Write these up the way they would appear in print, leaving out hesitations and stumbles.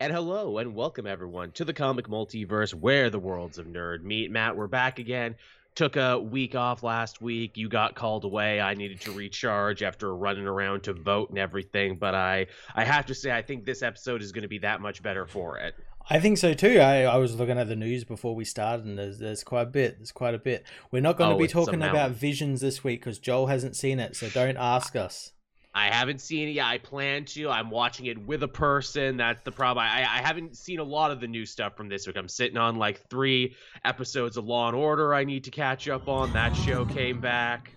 And hello and welcome everyone to the Comic Multiverse, where the worlds of nerd meet. Matt, we're back again. Took a week off last week. You got called away. I needed to recharge after running around to vote and everything. But I have to say, I think this episode is going to be that much better for it. I think so too. I was looking at the news before we started, and there's quite a bit. We're not going to be talking about Visions this week because Joel hasn't seen it, so don't ask us. I haven't seen it yet. I plan to. I'm watching it with a person. That's the problem. I haven't seen a lot of the new stuff from this week. I'm sitting on like 3 episodes of Law and Order I need to catch up on. That show came back.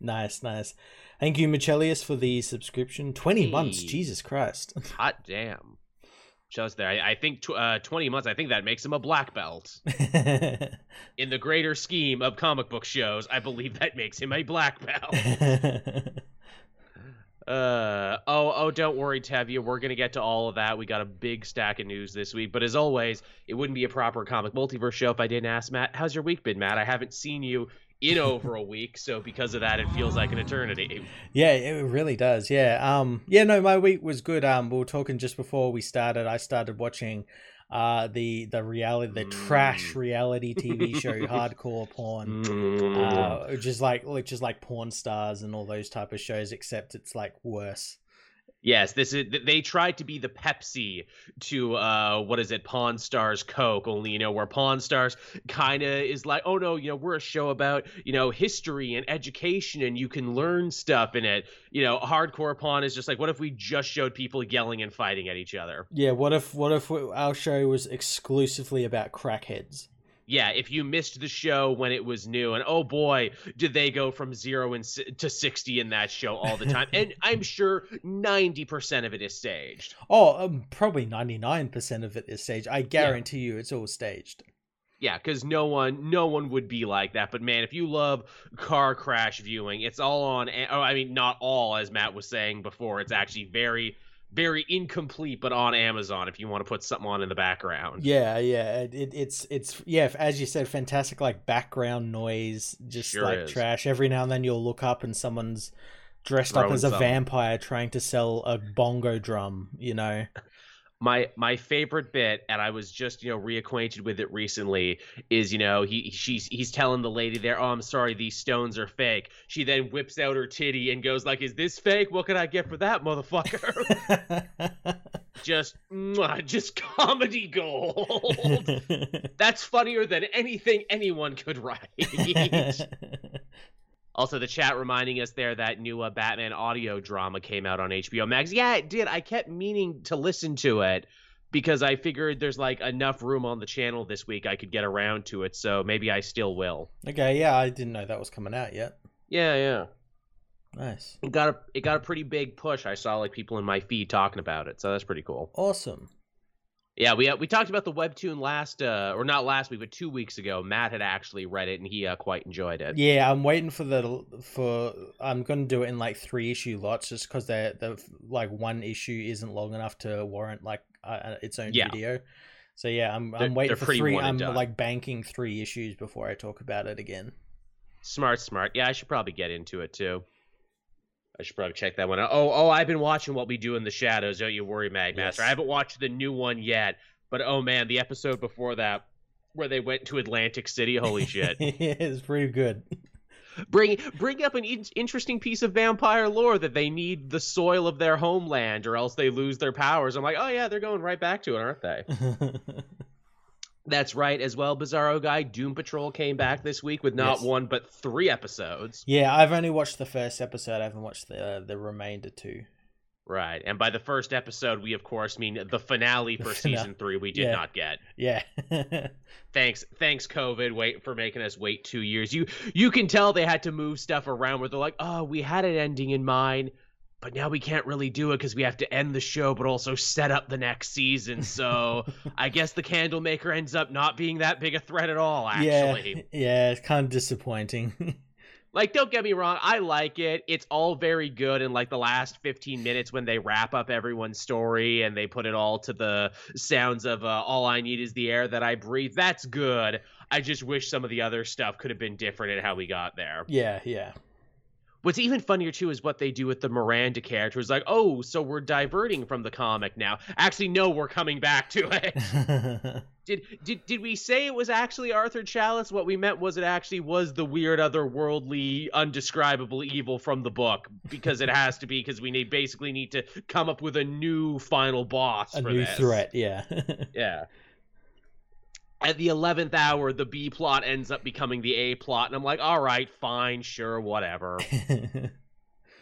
Nice. Thank you, Michelius, for the subscription. 20 months. Jesus Christ. Hot damn. Just there. I think 20 months. I think that makes him a black belt. In the greater scheme of comic book shows, I believe that makes him a black belt. Don't worry, Tevye, we're gonna get to all of that. We got a big stack of news this week, but as always, it wouldn't be a proper Comic Multiverse show if I didn't ask Matt, how's your week been, Matt? I haven't seen you in over a week, so because of that, it feels like an eternity. Yeah, it really does. My week was good. We were talking just before we started. I started watching the trash reality TV show Hardcore Pawn, just like Pawn Stars and all those type of shows, except it's like worse. Yes, they tried to be the Pepsi to Pawn Stars Coke, only where Pawn Stars kind of is like, oh no, we're a show about history and education and you can learn stuff in it. Hardcore Pawn is just like, what if we just showed people yelling and fighting at each other? Yeah, what if our show was exclusively about crackheads? Yeah, if you missed the show when it was new, and oh boy, did they go from 0 to 60 in that show all the time. And I'm sure 90% of it is staged. Oh, probably 99% of it is staged. I guarantee you it's all staged. Yeah, because no one would be like that. But man, if you love car crash viewing, it's all on. Not all, as Matt was saying before. It's actually very... very incomplete, but on Amazon if you want to put something on in the background. It's as you said, fantastic, like background noise, just sure like is. Trash. Every now and then you'll look up and someone's dressed up as a vampire trying to sell a bongo drum. My favorite bit, and I was just reacquainted with it recently, is he's telling the lady there, oh, I'm sorry, these stones are fake. She then whips out her titty and goes like, is this fake? What can I get for that, motherfucker? just comedy gold. That's funnier than anything anyone could write. Also, the chat reminding us there that new Batman audio drama came out on HBO Max. Yeah, it did. I kept meaning to listen to it because I figured there's like enough room on the channel this week I could get around to it, so maybe I still will. Okay, yeah, I didn't know that was coming out yet. Yeah. Nice. It got a pretty big push. I saw like people in my feed talking about it, so that's pretty cool. Awesome. Yeah, we talked about the webtoon not last week, but 2 weeks ago. Matt had actually read it, and he quite enjoyed it. Yeah, I'm waiting for I'm going to do it in like 3 issue lots, just because the like one issue isn't long enough to warrant like its own video. So yeah, I'm waiting for 3. I'm like banking 3 issues before I talk about it again. Smart. Yeah, I should probably get into it too. I should probably check that one out. Oh, I've been watching What We Do in the Shadows. Don't you worry, Magmaster. Yes. I haven't watched the new one yet, but oh man, the episode before that where they went to Atlantic City, holy shit. It's pretty good. Bring up an interesting piece of vampire lore that they need the soil of their homeland or else they lose their powers. I'm like, oh yeah, they're going right back to it, aren't they? That's right. As well, Bizarro Guy, Doom Patrol came back this week with not one, but 3 episodes. Yeah, I've only watched the first episode. I haven't watched the remainder 2. Right. And by the first episode, we, of course, mean the finale for season 3 we did not get. Yeah. Thanks, COVID, for making us wait 2 years. You can tell they had to move stuff around where they're like, oh, we had an ending in mind, but now we can't really do it because we have to end the show, but also set up the next season. So I guess the Candlemaker ends up not being that big a threat at all, actually. Yeah, it's kind of disappointing. Like, don't get me wrong. I like it. It's all very good. And like the last 15 minutes when they wrap up everyone's story and they put it all to the sounds of all I need is the air that I breathe. That's good. I just wish some of the other stuff could have been different in how we got there. Yeah. What's even funnier, too, is what they do with the Miranda character. It's like, oh, so we're diverting from the comic now. Actually, no, we're coming back to it. Did we say it was actually Arthur Chalice? What we meant was it actually was the weird, otherworldly, undescribable evil from the book. Because it has to be, because we basically need to come up with a new final boss for this. A new threat, yeah. Yeah. At the 11th hour, the B plot ends up becoming the A plot, and I'm like, all right, fine, sure, whatever.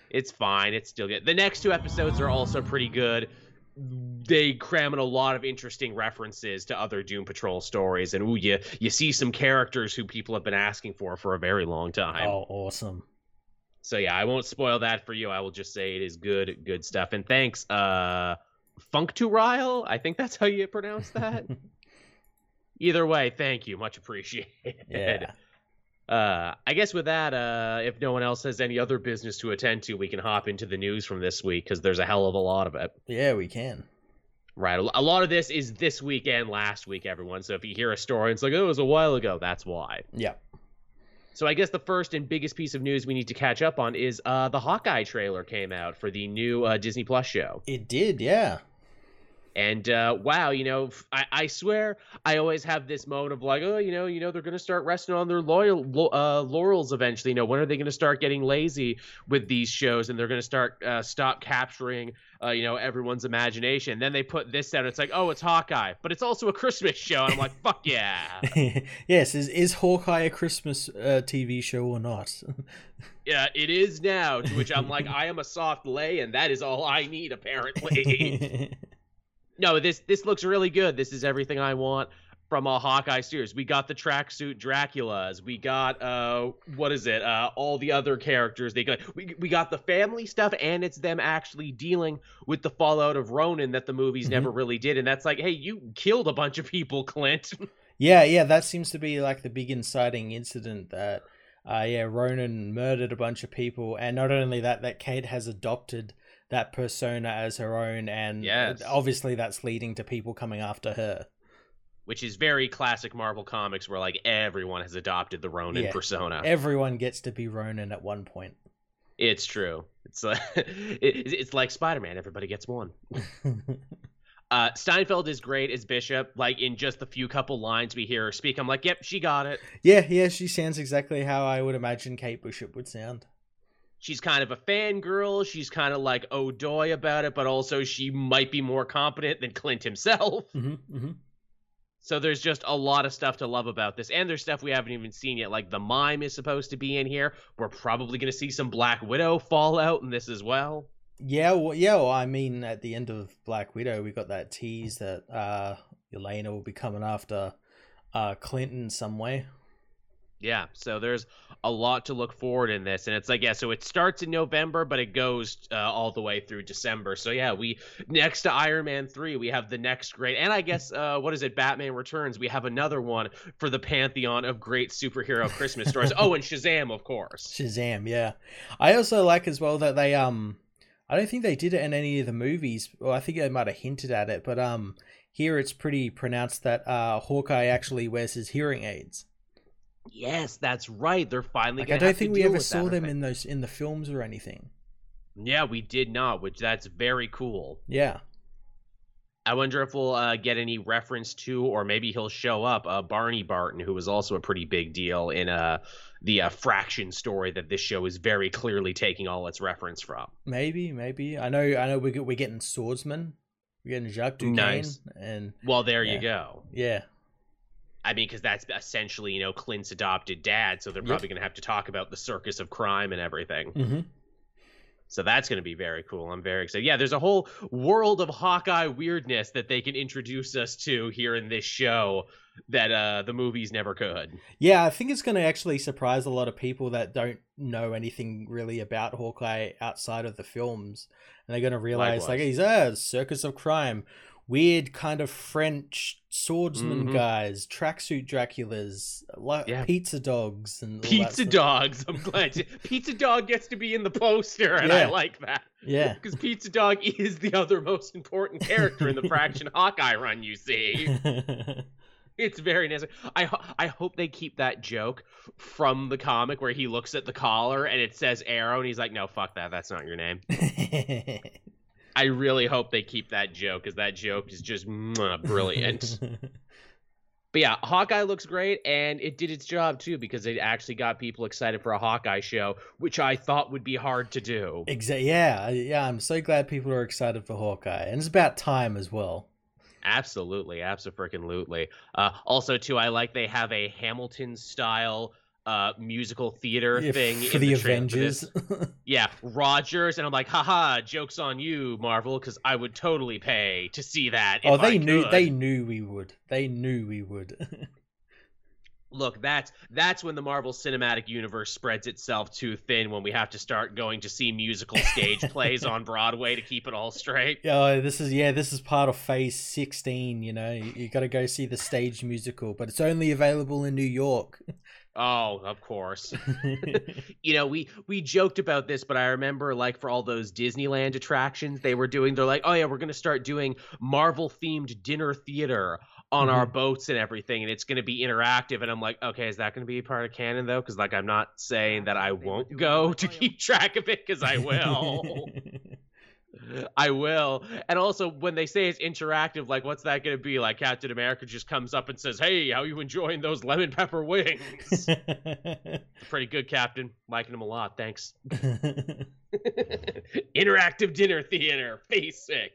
It's fine. It's still good. The next two episodes are also pretty good. They cram in a lot of interesting references to other Doom Patrol stories, and ooh, you see some characters who people have been asking for a very long time. Oh, awesome. So yeah, I won't spoil that for you. I will just say it is good stuff. And thanks, Functurile? I think that's how you pronounce that. Either way, thank you. Much appreciated. Yeah. I guess with that, if no one else has any other business to attend to, we can hop into the news from this week, because there's a hell of a lot of it. Yeah, we can. Right. A lot of this is this week and last week, everyone. So if you hear a story, it's like, oh, it was a while ago. That's why. Yeah. So I guess the first and biggest piece of news we need to catch up on is the Hawkeye trailer came out for the new Disney Plus show. It did, yeah. And, wow, you know, I swear I always have this moment of like, oh, you know, they're going to start resting on their laurels eventually. You know, when are they going to start getting lazy with these shows, and they're going to stop capturing, you know, everyone's imagination? And then they put this out. It's like, oh, it's Hawkeye, but it's also a Christmas show. And I'm like, fuck yeah. Yes. Is Hawkeye a Christmas TV show or not? Yeah, it is now, to which I'm like, I am a soft lay, and that is all I need, apparently. No, this looks really good. This is everything I want from a Hawkeye series. We got the Tracksuit Draculas. We got what is it? All the other characters. We got the family stuff, and it's them actually dealing with the fallout of Ronin that the movies never really did. And that's like, hey, you killed a bunch of people, Clint. Yeah, that seems to be like the big inciting incident that Ronin murdered a bunch of people, and not only that Kate has adopted that persona as her own, and yes, obviously that's leading to people coming after her, which is very classic Marvel Comics, where like everyone has adopted the Ronin persona. Everyone gets to be Ronin at one point. It's true. It's like it's like Spider-Man, everybody gets one. Steinfeld is great as Bishop. Like, in just the couple lines we hear her speak, I'm like, yep, she got it. Yeah, she sounds exactly how I would imagine Kate Bishop would sound. She's kind of a fangirl. She's kind of like O'Doy about it, but also she might be more competent than Clint himself. Mm-hmm. So there's just a lot of stuff to love about this. And there's stuff we haven't even seen yet. Like, the Mime is supposed to be in here. We're probably going to see some Black Widow fallout in this as well. Yeah, well, I mean, at the end of Black Widow, we got that tease that Yelena will be coming after Clint in some way. Yeah, so there's a lot to look forward in this, and it's like, yeah, so it starts in November, but it goes all the way through December. So yeah, we, next to Iron Man 3, we have the next great, and I guess Batman Returns, we have another one for the pantheon of great superhero Christmas stories. Oh, and Shazam, of course. Shazam, yeah. I also like as well that they I don't think they did it in any of the movies. Well, I think they might have hinted at it, but here it's pretty pronounced that Hawkeye actually wears his hearing aids. Yes, that's right. They're finally like, I don't think we ever saw them in the films or anything. Yeah, we did not, which that's very cool. Yeah. I wonder if we'll get any reference to, or maybe he'll show up, Barney Barton, who was also a pretty big deal in the Fraction story that this show is very clearly taking all its reference from. Maybe. I know we're getting Swordsman. We're getting Jacques Duquesne. Nice. And, well, there you go. Yeah. I mean, because that's essentially, you know, Clint's adopted dad, so they're probably going to have to talk about the Circus of Crime and everything. Mm-hmm. So that's going to be very cool. I'm very excited. Yeah, there's a whole world of Hawkeye weirdness that they can introduce us to here in this show that the movies never could. Yeah, I think it's going to actually surprise a lot of people that don't know anything really about Hawkeye outside of the films. And they're going to realize, likewise, like, he's a Circus of Crime. Weird kind of French swordsman guys, tracksuit Draculas, pizza dogs, and all pizza dogs. I'm glad Pizza Dog gets to be in the poster, and I like that. Yeah, because Pizza Dog is the other most important character in the Fraction Hawkeye run. You see, It's very nasty. I hope they keep that joke from the comic where he looks at the collar and it says Arrow and he's like, no, fuck that. That's not your name. I really hope they keep that joke because that joke is just brilliant. But yeah, Hawkeye looks great, and it did its job too because it actually got people excited for a Hawkeye show, which I thought would be hard to do. Exactly. Yeah. I'm so glad people are excited for Hawkeye, and it's about time as well. Absolutely, abso-freaking-lutely. Also, too, I like they have a Hamilton-style musical theater thing for in the Avengers. For yeah, Rogers, and I'm like, haha, joke's on you, Marvel, because I would totally pay to see that. Oh, they knew we would. Look, that's when the Marvel Cinematic Universe spreads itself too thin, when we have to start going to see musical stage plays on Broadway to keep it all straight. Oh, this is part of Phase 16, you know. You got to go see the stage musical, but it's only available in New York. Oh, of course. You know, we joked about this, but I remember, like, for all those Disneyland attractions they were doing, they're like, oh yeah, we're going to start doing Marvel-themed dinner theater on our boats and everything, and it's going to be interactive. And I'm like, okay, is that going to be part of canon though? Because, like, I'm not saying that I won't go to keep track of it, because I will. I will. And also, when they say it's interactive, like, what's that going to be? Like, Captain America just comes up and says, hey, how you enjoying those lemon pepper wings? Pretty good, Captain. Liking them a lot. Thanks. Interactive dinner theater. Basic.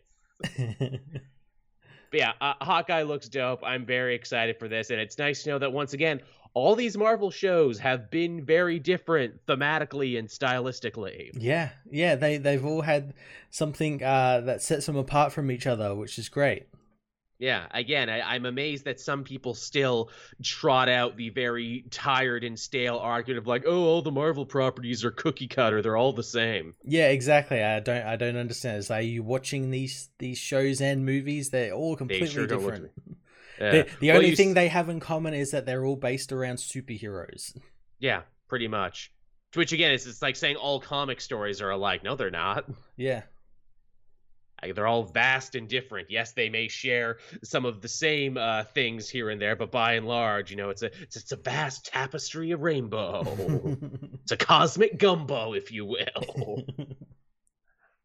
But yeah, Hawkeye looks dope. I'm very excited for this. And it's nice to know that, once again, all these Marvel shows have been very different thematically and stylistically. Yeah. They've all had something that sets them apart from each other, which is great. Yeah, again, I'm amazed that some people still trot out the very tired and stale argument of, like, oh, all the Marvel properties are cookie cutter, they're all the same. Yeah, exactly. I don't understand. It's like, are you watching these shows and movies? They're all completely different. Yeah. The only thing they have in common is that they're all based around superheroes. Yeah, pretty much. Which, again, it's like saying all comic stories are alike. No, they're not. Yeah. They're all vast and different. Yes, they may share some of the same things here and there, but by and large, you know, it's a vast tapestry of rainbow. It's a cosmic gumbo, if you will.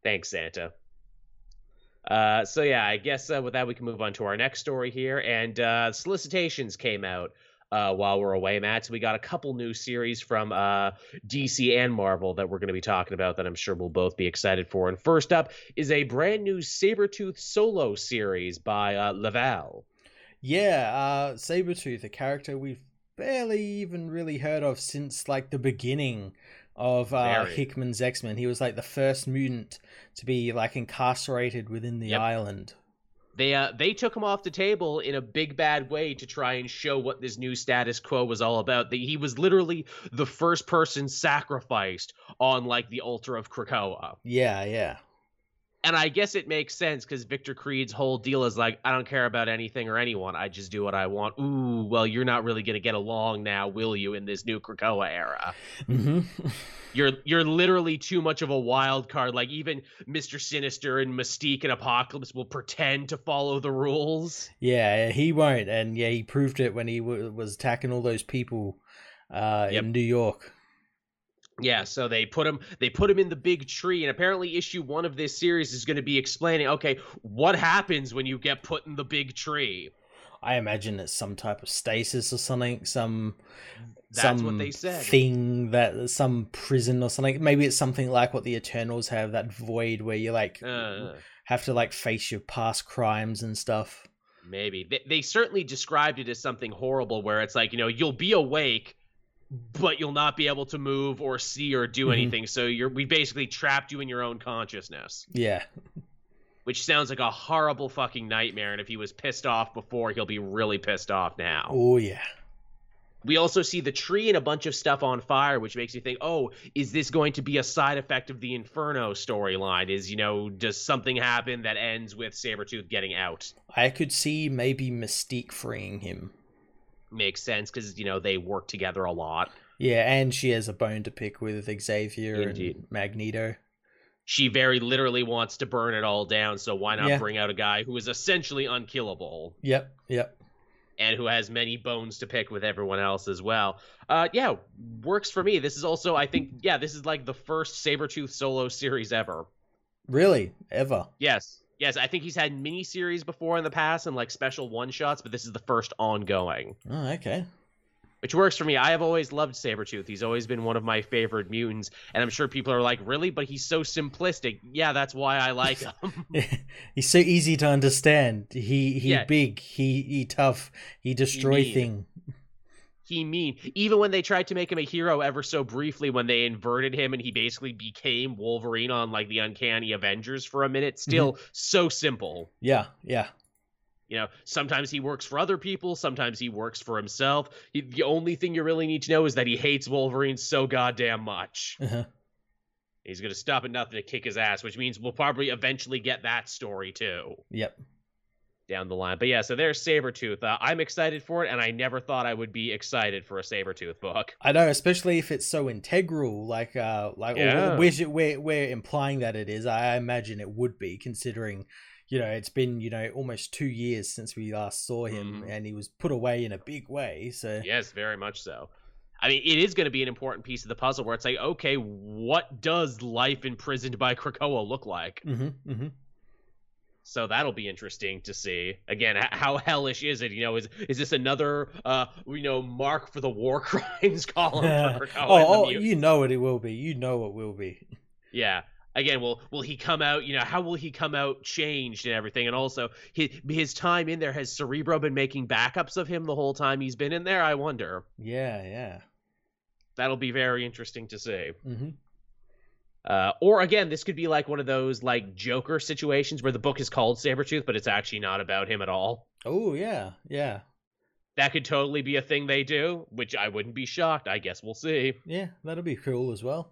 Thanks, Santa. So yeah, I guess with that we can move on to our next story here. And solicitations came out while we're away, Matt. So we got a couple new series from DC and Marvel that we're going to be talking about that I'm sure we'll both be excited for. And first up is a brand new Sabretooth solo series by Laval. Yeah, Sabretooth, a character we've barely even really heard of since, like, the beginning of Hickman's X-Men. He was, like, the first mutant to be, like, incarcerated within the island. They took him off the table in a big bad way to try and show what this new status quo was all about. He was literally the first person sacrificed on, like, the altar of Krakoa. Yeah. And I guess it makes sense because Victor Creed's whole deal is like, I don't care about anything or anyone. I just do what I want. Ooh, well, you're not really going to get along now, will you, in this new Krakoa era? Mm-hmm. You're literally too much of a wild card. Like, even Mr. Sinister and Mystique and Apocalypse will pretend to follow the rules. Yeah, he won't. And yeah, he proved it when he was attacking all those people in New York. Yeah, so they put him in the big tree, and apparently issue 1 of this series is going to be explaining, okay, what happens when you get put in the big tree. I imagine it's some type of stasis or something, that's what they said. Thing that some prison or something. Maybe it's something like what the Eternals have, that void where you, like, have to, like, face your past crimes and stuff. Maybe they certainly described it as something horrible, where it's like, you know, you'll be awake, but you'll not be able to move or see or do anything. Mm-hmm. So we basically trapped you in your own consciousness. Yeah. Which sounds like a horrible fucking nightmare. And if he was pissed off before, he'll be really pissed off now. Oh, yeah. We also see the tree and a bunch of stuff on fire, which makes me think, oh, is this going to be a side effect of the Inferno storyline? Is, you know, does something happen that ends with Sabretooth getting out? I could see maybe Mystique freeing him. Makes sense, because, you know, they work together a lot. Yeah, and she has a bone to pick with Xavier. Indeed. And Magneto. She very literally wants to burn it all down, so why not bring out a guy who is essentially unkillable? Yep. and who has many bones to pick with everyone else as well. Yeah, works for me. This is also, I think, yeah, this is like the first Sabretooth solo series ever. Really? Ever? Yes. Yes, I think he's had miniseries before in the past and like special one-shots, but this is the first ongoing. Oh, okay. Which works for me. I have always loved Sabretooth. He's always been one of my favorite mutants, and I'm sure people are like, really? But he's so simplistic. Yeah, that's why I like him. He's so easy to understand. He big, he tough, he destroy thing. He mean. Even when they tried to make him a hero ever so briefly when they inverted him and he basically became Wolverine on like the Uncanny Avengers for a minute, still so simple. Yeah, yeah. You know, sometimes he works for other people, sometimes he works for himself. The only thing you really need to know is that he hates Wolverine so goddamn much. Uh-huh. He's going to stop at nothing to kick his ass, which means we'll probably eventually get that story too. Yep. Down the line. But yeah, so there's Sabretooth. I'm excited for it, and I never thought I would be excited for a Sabretooth book. I know, especially if it's so integral, we're implying that it is. I imagine it would be, considering, you know, it's been, you know, almost 2 years since we last saw him, and he was put away in a big way, so... Yes, very much so. I mean, it is going to be an important piece of the puzzle where it's like, okay, what does life imprisoned by Krakoa look like? Mm-hmm, mm-hmm. So that'll be interesting to see. Again, how hellish is it? You know, is this another, mark for the war crimes column for Krakoa? You know it will be. You know it will be. Yeah. Again, will he come out, you know, how will he come out changed and everything? And also, his time in there, has Cerebro been making backups of him the whole time he's been in there? I wonder. Yeah, yeah. That'll be very interesting to see. Mm-hmm. Or, again, this could be like one of those, like, Joker situations where the book is called Sabretooth, but it's actually not about him at all. Oh, yeah, yeah. That could totally be a thing they do, which I wouldn't be shocked. I guess we'll see. Yeah, that'll be cool as well.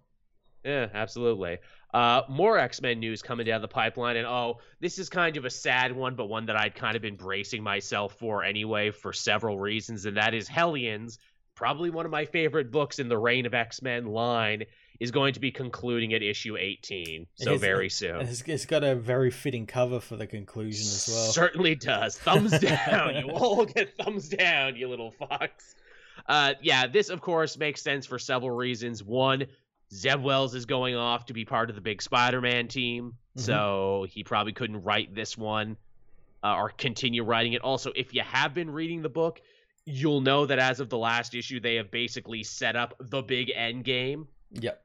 Yeah, absolutely. More X-Men news coming down the pipeline, and this is kind of a sad one, but one that I'd kind of been bracing myself for anyway for several reasons, and that is Hellions, probably one of my favorite books in the Reign of X-Men line, is going to be concluding at issue 18, so very soon. It's got a very fitting cover for the conclusion as well. Certainly does. Thumbs down. You all get thumbs down, you little fox. Yeah, this, of course, makes sense for several reasons. One, Zeb Wells is going off to be part of the big Spider-Man team, so he probably couldn't write this one or continue writing it. Also, if you have been reading the book, you'll know that as of the last issue, they have basically set up the big end game. Yep.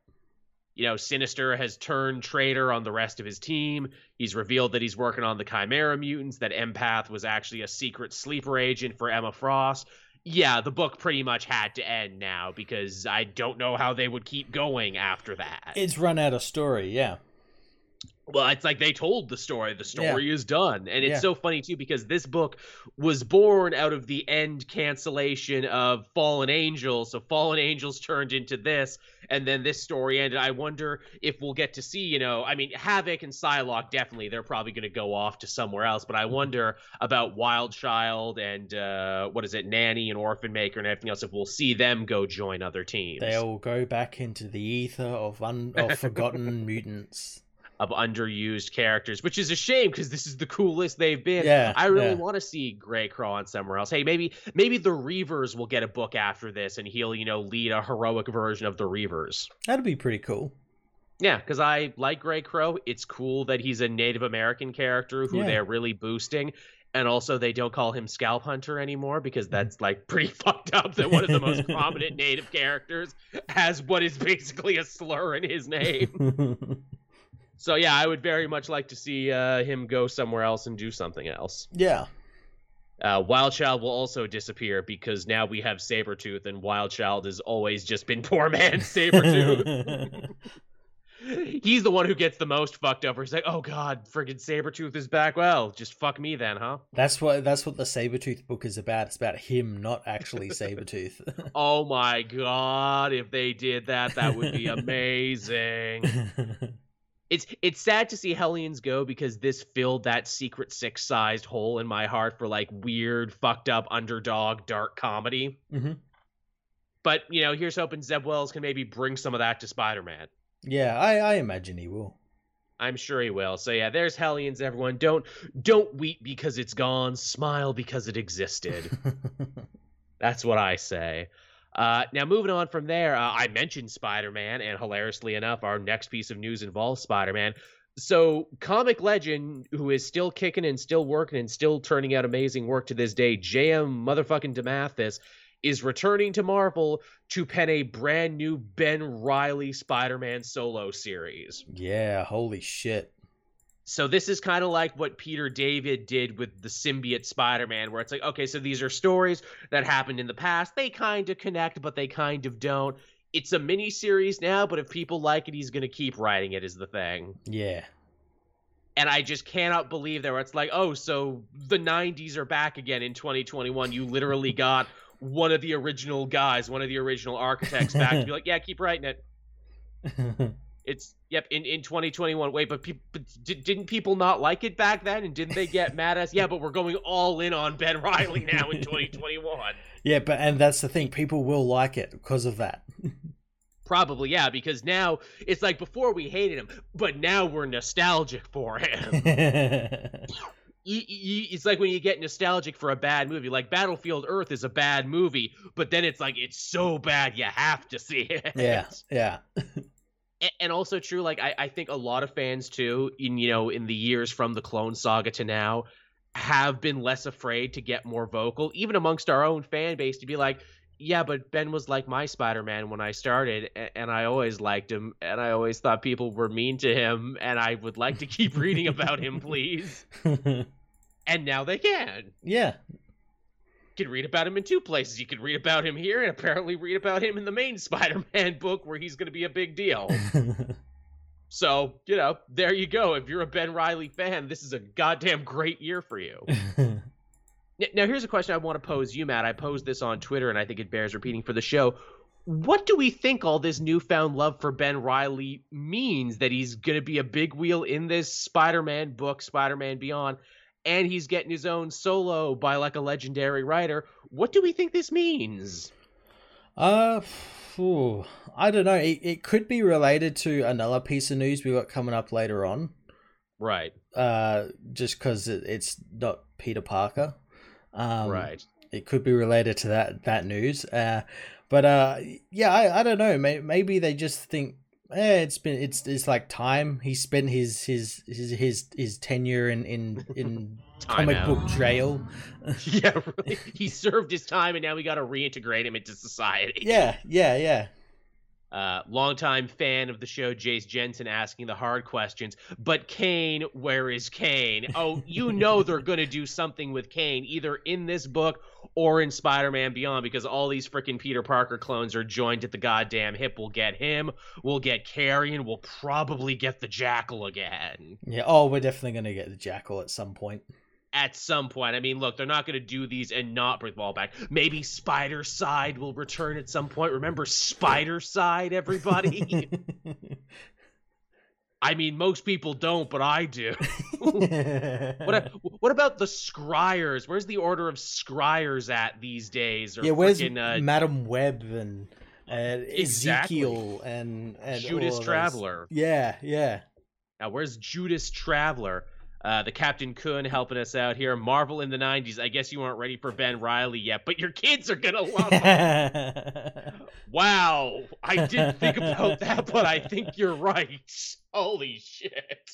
You know, Sinister has turned traitor on the rest of his team. He's revealed that he's working on the Chimera mutants, that Empath was actually a secret sleeper agent for Emma Frost. Yeah, the book pretty much had to end now because I don't know how they would keep going after that. It's run out of story, yeah. Well, it's like they told the story. The story is done. And it's so funny, too, because this book was born out of the end cancellation of Fallen Angels. So Fallen Angels turned into this, and then this story ended. I wonder if we'll get to see, you know, I mean, Havoc and Psylocke, definitely, they're probably going to go off to somewhere else. But I wonder about Wild Child and, Nanny and Orphan Maker and everything else, if we'll see them go join other teams. They'll go back into the ether of forgotten mutants. Of underused characters, which is a shame because this is the coolest they've been. Yeah, I really want to see Grey Crow on somewhere else. Hey, maybe the Reavers will get a book after this, and he'll, you know, lead a heroic version of the Reavers. That'd be pretty cool. Yeah, because I like Grey Crow. It's cool that he's a Native American character who they're really boosting. And also they don't call him Scalp Hunter anymore because that's like pretty fucked up that one of the most prominent Native characters has what is basically a slur in his name. So, yeah, I would very much like to see him go somewhere else and do something else. Yeah. Wild Child will also disappear because now we have Sabretooth, and Wild Child has always just been poor man's Sabretooth. He's the one who gets the most fucked over. He's like, oh, God, friggin' Sabretooth is back. Well, just fuck me then, huh? That's what the Sabretooth book is about. It's about him, not actually Sabretooth. Oh, my God. If they did that, that would be amazing. It's sad to see Hellions go because this filled that Secret Six-sized hole in my heart for, like, weird, fucked-up, underdog, dark comedy. Mm-hmm. But, you know, here's hoping Zeb Wells can maybe bring some of that to Spider-Man. Yeah, I imagine he will. I'm sure he will. So yeah, there's Hellions, everyone. Don't weep because it's gone. Smile because it existed. That's what I say. Now, moving on from there, I mentioned Spider-Man, and hilariously enough, our next piece of news involves Spider-Man. So, comic legend, who is still kicking and still working and still turning out amazing work to this day, J.M. motherfucking DeMathis, is returning to Marvel to pen a brand new Ben Reilly Spider-Man solo series. Yeah, holy shit. So this is kind of like what Peter David did with the symbiote Spider-Man, where it's like, okay, so these are stories that happened in the past. They kind of connect, but they kind of don't. It's a miniseries now, but if people like it, he's going to keep writing it, is the thing. Yeah. And I just cannot believe that, where it's like, oh, so the 90s are back again in 2021. You literally got one of the original guys, one of the original architects back to be like, yeah, keep writing it. It's, yep, in 2021. Wait, but didn't people not like it back then? And didn't they get mad at us? Yeah, but we're going all in on Ben Reilly now in 2021. Yeah, and that's the thing. People will like it because of that. Probably, yeah, because now it's like before we hated him, but now we're nostalgic for him. It's like when you get nostalgic for a bad movie. Like Battlefield Earth is a bad movie, but then it's like it's so bad you have to see it. Yeah, yeah. And also true, like, I think a lot of fans, too, in the years from the Clone Saga to now, have been less afraid to get more vocal, even amongst our own fan base, to be like, yeah, but Ben was like my Spider-Man when I started, and I always liked him, and I always thought people were mean to him, and I would like to keep reading about him, please. And now they can. Yeah. You could read about him in two places. You could read about him here and apparently read about him in the main Spider-Man book where he's going to be a big deal. So, there you go. If you're a Ben Reilly fan, this is a goddamn great year for you. Now, here's a question I want to pose you, Matt. I posed this on Twitter, and I think it bears repeating for the show. What do we think all this newfound love for Ben Reilly means, that he's going to be a big wheel in this Spider-Man book, Spider-Man Beyond, and he's getting his own solo by, like, a legendary writer? What do we think this means? I don't know. It could be related to another piece of news we got coming up later on. Right. Just because it's not Peter Parker. Right. It could be related to that news. But I don't know. Maybe they just think, it's like time. He spent his tenure in comic book jail. Yeah, really. He served his time, and now we got to reintegrate him into society. Yeah. Longtime fan of the show, Jace Jensen, asking the hard questions. But Kane, where is Kane? Oh, they're gonna do something with Kane, either in this book or in Spider-Man Beyond, because all these freaking Peter Parker clones are joined at the goddamn hip. We'll get him, we'll get Carrion, we'll probably get the Jackal again. Yeah, oh, we're definitely going to get the Jackal at some point. At some point. I mean, look, they're not going to do these and not bring the ball back. Maybe Spider-Side will return at some point. Remember Spider-Side, everybody? I mean, most people don't, but I do. What about the Scryers? Where's the Order of Scryers at these days? Or where's Madame Web and exactly. Ezekiel and Judas Traveler? Yeah. Now, where's Judas Traveler? The Captain Kuhn helping us out here. Marvel in the 90s. I guess you aren't ready for Ben Reilly yet, but your kids are going to love him. Wow. I didn't think about that, but I think you're right. Holy shit.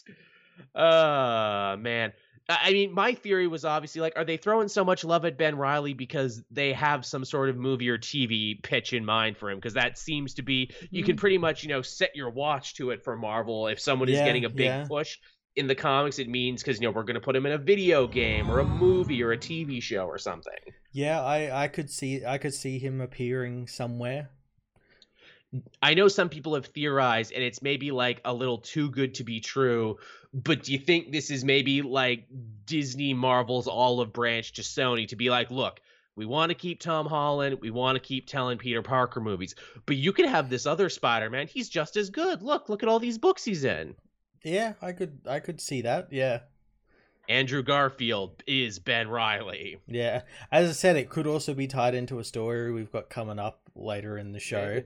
Man. I mean, my theory was obviously, like, are they throwing so much love at Ben Reilly because they have some sort of movie or TV pitch in mind for him? Because that seems to be, you can pretty much, set your watch to it for Marvel. If someone is getting a big push in the comics, it means because we're going to put him in a video game or a movie or a TV show or something. Yeah, I could see him appearing somewhere. I know some people have theorized, and it's maybe like a little too good to be true, but do you think this is maybe like Disney Marvel's olive branch to Sony to be like, look, we want to keep Tom Holland, we want to keep telling Peter Parker movies, but you can have this other Spider-Man. He's just as good. Look at all these books he's in. Yeah, I could see that. Yeah. Andrew Garfield is Ben Reilly. Yeah. As I said, it could also be tied into a story we've got coming up later in the show,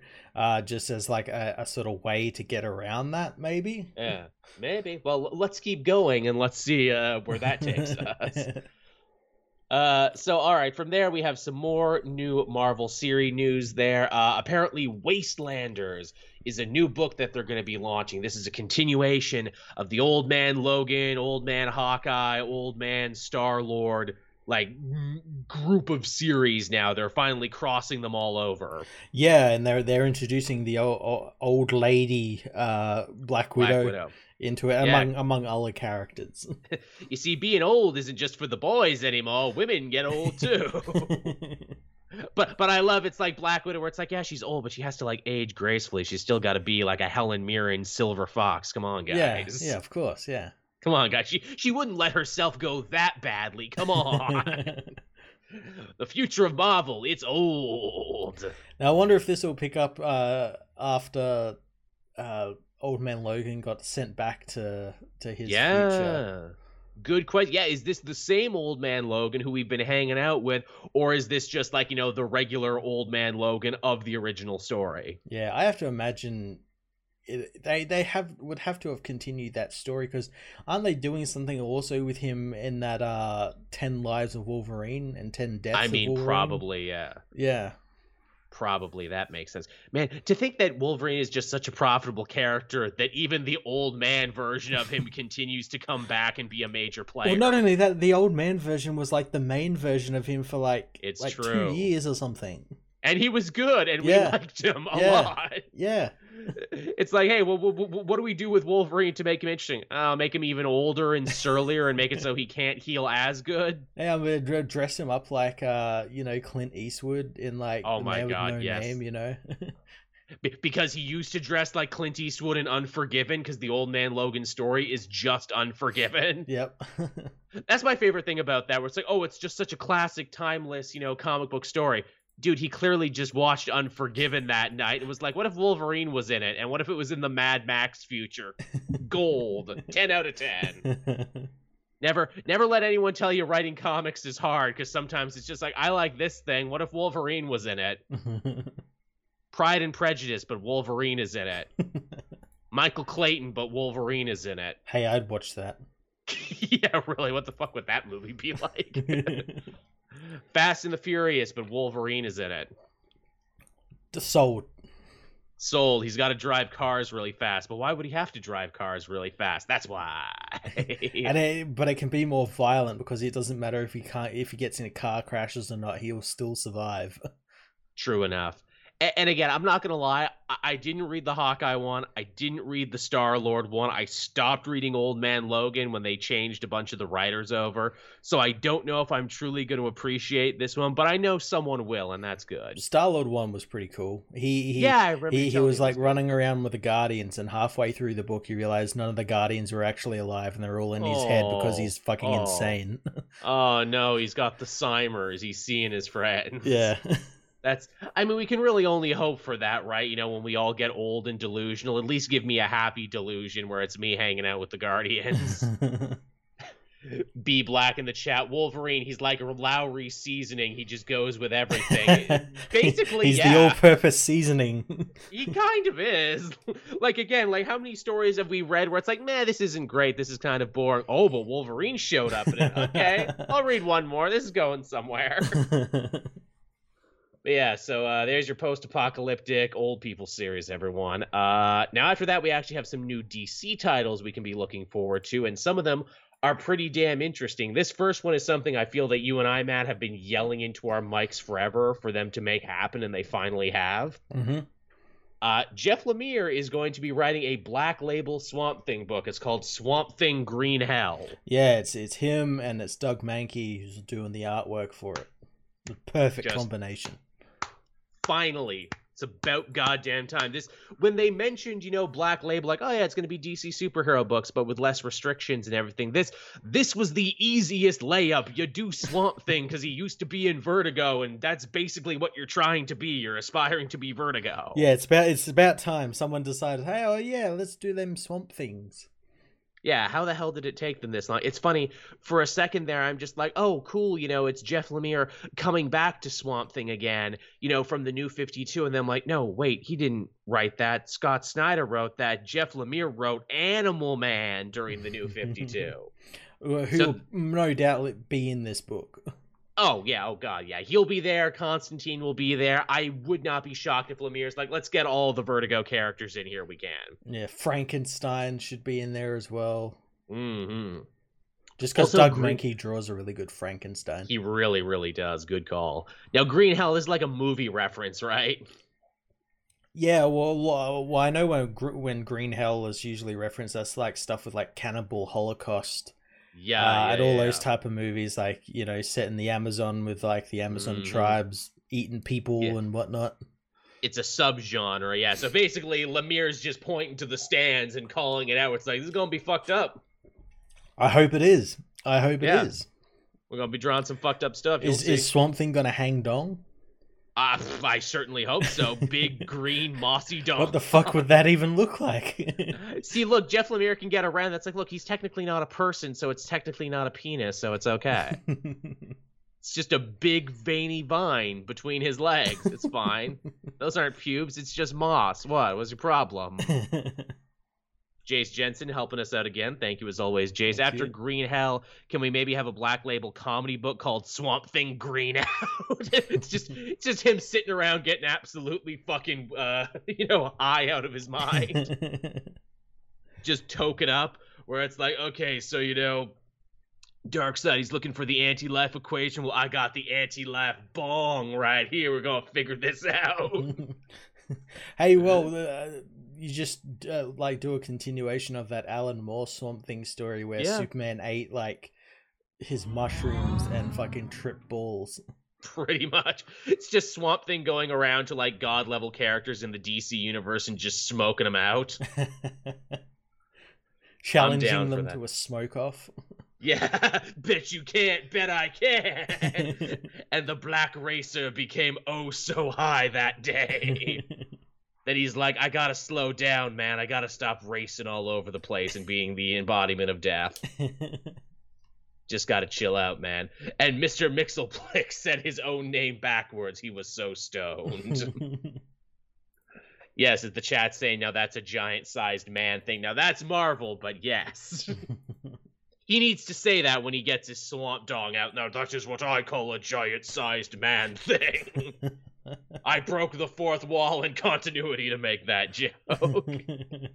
just as like a sort of way to get around that, maybe. Yeah, maybe. Well, let's keep going and let's see where that takes us. So, all right, from there we have some more new Marvel series news there. Apparently Wastelanders is a new book that they're going to be launching. This is a continuation of the Old Man Logan, Old Man Hawkeye, Old Man Star-Lord, like, group of series now. They're finally crossing them all over. Yeah, and they're introducing the old lady Black Widow into it, among other characters. You see, being old isn't just for the boys anymore. Women get old too. But I love, it's like Black Widow, where it's like, yeah, she's old, but she has to like age gracefully. She's still got to be like a Helen Mirren, Silver Fox. Come on, guys. Yeah, of course, yeah. Come on, guys. She wouldn't let herself go that badly. Come on. The future of Marvel, it's old. Now I wonder if this will pick up after Old Man Logan got sent back to his future. Good question. Yeah, is this the same Old Man Logan who we've been hanging out with, or is this just like, you know, the regular Old Man Logan of the original story? Yeah, I have to imagine they would have to have continued that story, because aren't they doing something also with him in that 10 Lives of Wolverine and 10 Deaths of Wolverine? I mean, probably, yeah. Yeah. Probably, that makes sense. Man, to think that Wolverine is just such a profitable character that even the old man version of him continues to come back and be a major player. Well, not only that, the old man version was like the main version of him for like 2 years or something. And he was good, and we liked him a lot. Yeah. It's like, hey, well, what do we do with Wolverine to make him interesting? Make him even older and surlier and make it so he can't heal as good. Yeah, I'm going to dress him up like, Clint Eastwood in like, oh my God, name, you know. Because he used to dress like Clint Eastwood in Unforgiven, because the Old Man Logan story is just Unforgiven. Yep. That's my favorite thing about that, where it's like, oh, it's just such a classic, timeless, comic book story. Dude, he clearly just watched Unforgiven that night. It was like, what if Wolverine was in it? And what if it was in the Mad Max future? Gold. 10 out of 10. Never let anyone tell you writing comics is hard, because sometimes it's just like, I like this thing. What if Wolverine was in it? Pride and Prejudice, but Wolverine is in it. Michael Clayton, but Wolverine is in it. Hey, I'd watch that. Yeah, really. What the fuck would that movie be like? Fast and the Furious, but Wolverine is in it. Sold. He's got to drive cars really fast, but why would he have to drive cars really fast? That's why. But it can be more violent, because it doesn't matter if he gets into car crashes or not, he'll still survive. True enough. And again, I'm not going to lie, I didn't read the Hawkeye one. I didn't read the Star-Lord one. I stopped reading Old Man Logan when they changed a bunch of the writers over. So I don't know if I'm truly going to appreciate this one, but I know someone will, and that's good. Star-Lord one was pretty cool. He was like running around with the Guardians, and halfway through the book, you realize none of the Guardians were actually alive, and they're all in his head because he's fucking insane. Oh, no, he's got the Simers. He's seeing his friends. Yeah. We can really only hope for that, right? When we all get old and delusional, at least give me a happy delusion where it's me hanging out with the Guardians. B Black in the chat, Wolverine, he's like Lowry seasoning. He just goes with everything. Basically, he's the all-purpose seasoning. He kind of is. Again, how many stories have we read where it's like, man, this isn't great. This is kind of boring. Oh, but Wolverine showed up in it. Okay, I'll read one more. This is going somewhere. Yeah, so there's your post-apocalyptic old people series, everyone. Now after that, we actually have some new DC titles we can be looking forward to, and some of them are pretty damn interesting. This first one is something I feel that you and I, Matt, have been yelling into our mics forever for them to make happen, and they finally have. Mm-hmm. Jeff Lemire is going to be writing a Black Label Swamp Thing book. It's called Swamp Thing Green Hell. Yeah, it's him, and it's Doug Mankey who's doing the artwork for it. The perfect combination. Finally, it's about goddamn time. This, when they mentioned, Black Label, like, oh yeah, it's going to be DC superhero books, but with less restrictions and everything. This was the easiest layup. You do Swamp Thing because he used to be in Vertigo, and that's basically what you're trying to be. You're aspiring to be Vertigo. Yeah, it's about time someone decided, hey, oh yeah, let's do them Swamp Things. Yeah, how the hell did it take them this long? It's funny, for a second there, I'm just like, oh, cool, you know, it's Jeff Lemire coming back to Swamp Thing again, you know, from the New 52, and then I'm like, no, wait, he didn't write that. Scott Snyder wrote that. Jeff Lemire wrote Animal Man during the New 52. Well, who will no doubt be in this book. Oh, yeah, oh, God, yeah. He'll be there. Constantine will be there. I would not be shocked if Lemire's like, let's get all the Vertigo characters in here we can. Yeah, Frankenstein should be in there as well. Mm-hmm. Just because Doug Mankey draws a really good Frankenstein. He really, really does. Good call. Now, Green Hell is like a movie reference, right? Yeah, well I know when Green Hell is usually referenced, that's like stuff with like Cannibal Holocaust. Yeah, those type of movies, like, you know, set in the Amazon with like the Amazon tribes eating people and whatnot. It's a subgenre, yeah. So basically, Lemire's just pointing to the stands and calling it out. It's like, this is gonna be fucked up. I hope it is. It is. We're gonna be drawing some fucked up stuff. Is Swamp Thing gonna hang dong? I certainly hope so. Big green mossy dog. What the fuck would that even look like? See, look, Jeff Lemire can get around. That's like, look, he's technically not a person, so it's technically not a penis, so it's okay. It's just a big veiny vine between his legs. It's fine. Those aren't pubes. It's just moss. What was your problem? Jace Jensen helping us out again. Thank you as always, Jace. Thank After you. Green Hell, can we maybe have a Black Label comedy book called Swamp Thing Green Out? it's just him sitting around getting absolutely fucking high out of his mind. Just token up where it's like, okay, so Darkseid, he's looking for the anti-life equation. Well, I got the anti-life bong right here. We're gonna figure this out. Hey, well, you just do a continuation of that Alan Moore Swamp Thing story where Superman ate like his mushrooms and fucking trip balls. Pretty much. It's just Swamp Thing going around to like god level characters in the DC universe and just smoking them out. Challenging them to a smoke off. Yeah, bet you can't, bet I can. And the Black Racer became oh so high that day that he's like, I gotta slow down, man. I gotta stop racing all over the place and being the embodiment of death. Just gotta chill out, man. And Mr. Mixelplix said his own name backwards. He was so stoned. Yes, as the chat's saying, now that's a giant-sized man thing. Now that's Marvel, but yes. He needs to say that when he gets his swamp dong out. Now, that is what I call a giant-sized man thing. I broke the fourth wall in continuity to make that joke. But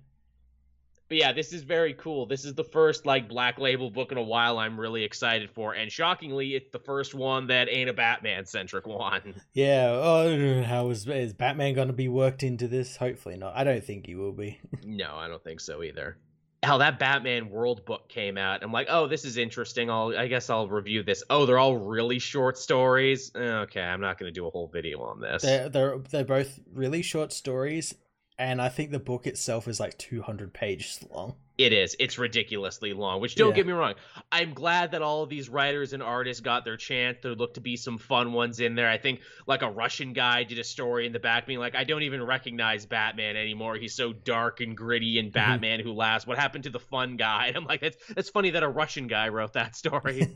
yeah, this is very cool. This is the first, Black Label book in a while I'm really excited for. And shockingly, it's the first one that ain't a Batman-centric one. Yeah, how is Batman going to be worked into this? Hopefully not. I don't think he will be. No, I don't think so either. Hell, that Batman World book came out. I'm like, oh, this is interesting. I guess I'll review this. Oh, they're all really short stories. Okay, I'm not going to do a whole video on this. They're both really short stories, and I think the book itself is 200 pages long. It is. It's ridiculously long, which don't get me wrong. I'm glad that all of these writers and artists got their chance. There looked to be some fun ones in there. I think a Russian guy did a story in the back being like, I don't even recognize Batman anymore. He's so dark and gritty and Batman Who Laughs. What happened to the fun guy? And I'm like, that's funny that a Russian guy wrote that story.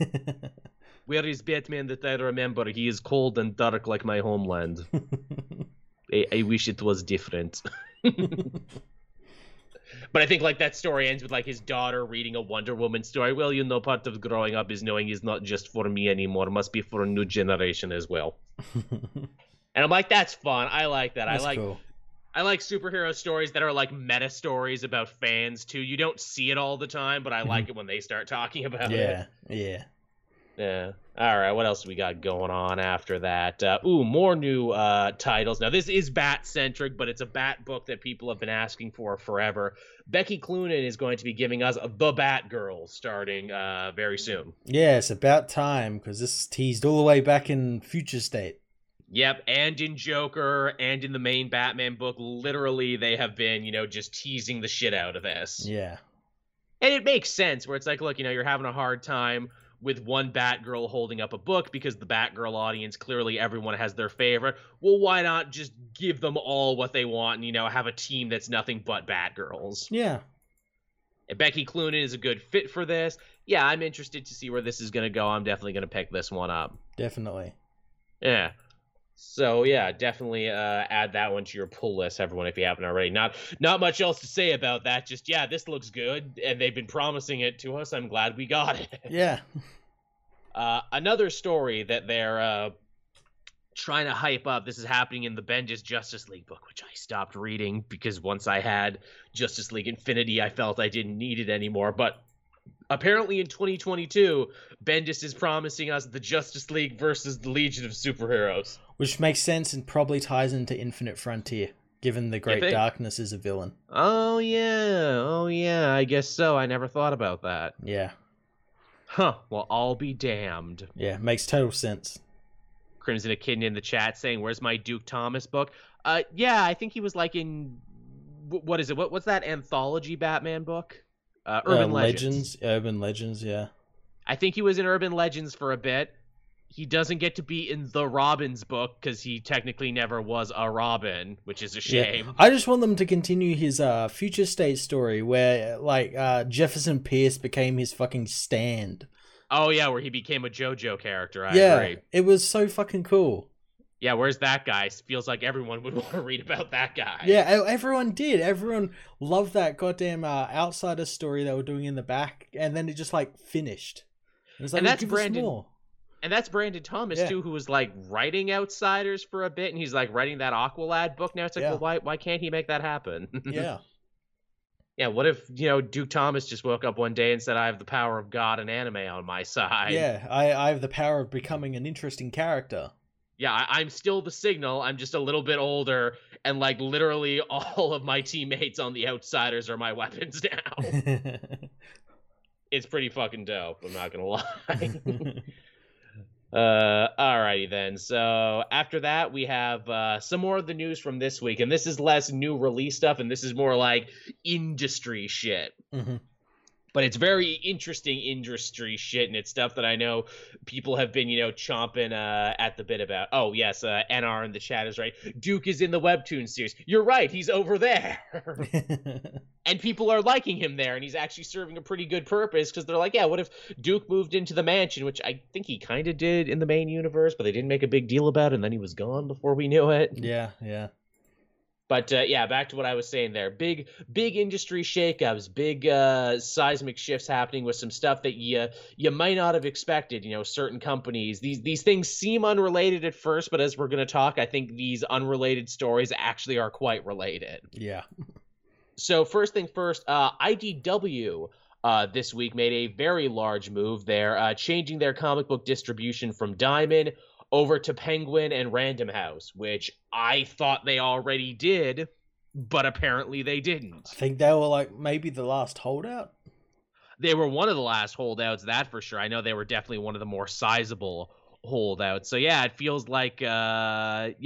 Where is Batman that I remember? He is cold and dark like my homeland. I wish it was different. But I think that story ends with his daughter reading a Wonder Woman story. Well, part of growing up is knowing he's not just for me anymore. Must be for a new generation as well. And I'm like, that's fun. I like that. That's cool. I like superhero stories that are meta stories about fans too. You don't see it all the time, but I like it when they start talking about it. Yeah. All right, what else we got going on after that? More new titles. Now, this is Bat-centric, but it's a Bat book that people have been asking for forever. Becky Cloonan is going to be giving us The Batgirl starting very soon. Yeah, it's about time, because this is teased all the way back in Future State. Yep, and in Joker, and in the main Batman book, literally they have been, just teasing the shit out of this. Yeah. And it makes sense, where it's look, you're having a hard time with one Batgirl holding up a book because the Batgirl audience, clearly everyone has their favorite. Well, why not just give them all what they want and, have a team that's nothing but Batgirls? Yeah. And Becky Cloonan is a good fit for this. Yeah, I'm interested to see where this is going to go. I'm definitely going to pick this one up. Definitely. Yeah. So, yeah, definitely add that one to your pull list, everyone, if you haven't already. Not much else to say about that. Just, yeah, this looks good, and they've been promising it to us. I'm glad we got it. Yeah. Another story that they're trying to hype up. This is happening in the Bendis Justice League book, which I stopped reading because once I had Justice League Infinity, I felt I didn't need it anymore. But apparently in 2022, Bendis is promising us the Justice League versus the Legion of Superheroes. Which makes sense and probably ties into Infinite Frontier, given the Great Darkness is a villain. Oh, yeah. Oh, yeah. I guess so. I never thought about that. Yeah. Huh. Well, I'll be damned. Yeah, makes total sense. Crimson Echidna in the chat saying, where's my Duke Thomas book? Yeah, I think he was like in... What is it? What's that anthology Batman book? Urban Legends. Urban Legends, yeah. I think he was in Urban Legends for a bit. He doesn't get to be in the Robin's book because he technically never was a Robin, which is a shame. Yeah. I just want them to continue his future state story where like Jefferson Pierce became his fucking stand. Oh, yeah, where he became a JoJo character. I agree. It was so fucking cool. Yeah, where's that guy? Feels like everyone would want to read about that guy. Yeah, everyone did. Everyone loved that goddamn outsider story they were doing in the back, and then it just like finished. Like, and that's Brandon. And that's Brandon Thomas too, who was like writing Outsiders for a bit, and he's like writing that Aqualad book now. It's like, well, why can't he make that happen? Yeah. Yeah, what if, you know, Duke Thomas just woke up one day and said, I have the power of God and anime on my side. Yeah, I have the power of becoming an interesting character. Yeah, I'm still the Signal. I'm just a little bit older, and like literally all of my teammates on the Outsiders are my weapons now. It's pretty fucking dope, I'm not gonna lie. Alrighty then. So after that, we have some more of the news from this week, and this is less new release stuff, and this is more like industry shit. Mm-hmm. But it's very interesting industry shit, and it's stuff that I know people have been, you know, chomping at the bit about. Oh yes, NR in the chat is right. Duke is in the webtoon series. You're right, he's over there. And people are liking him there, and he's actually serving a pretty good purpose because they're like, yeah, what if Duke moved into the mansion, which I think he kind of did in the main universe, but they didn't make a big deal about it, and then he was gone before we knew it. Yeah, yeah. But, yeah, back to what I was saying there. Big industry shakeups, big seismic shifts happening with some stuff that you might not have expected. You know, certain companies. These things seem unrelated at first, but as we're going to talk, I think these unrelated stories actually are quite related. Yeah. So first thing first, IDW this week made a very large move. They're changing their comic book distribution from Diamond over to Penguin and Random House, which I thought they already did, but apparently they didn't. I think they were like maybe the last holdout. They were one of the last holdouts, that for sure. I know they were definitely one of the more sizable holdouts. So yeah, it feels like Diamond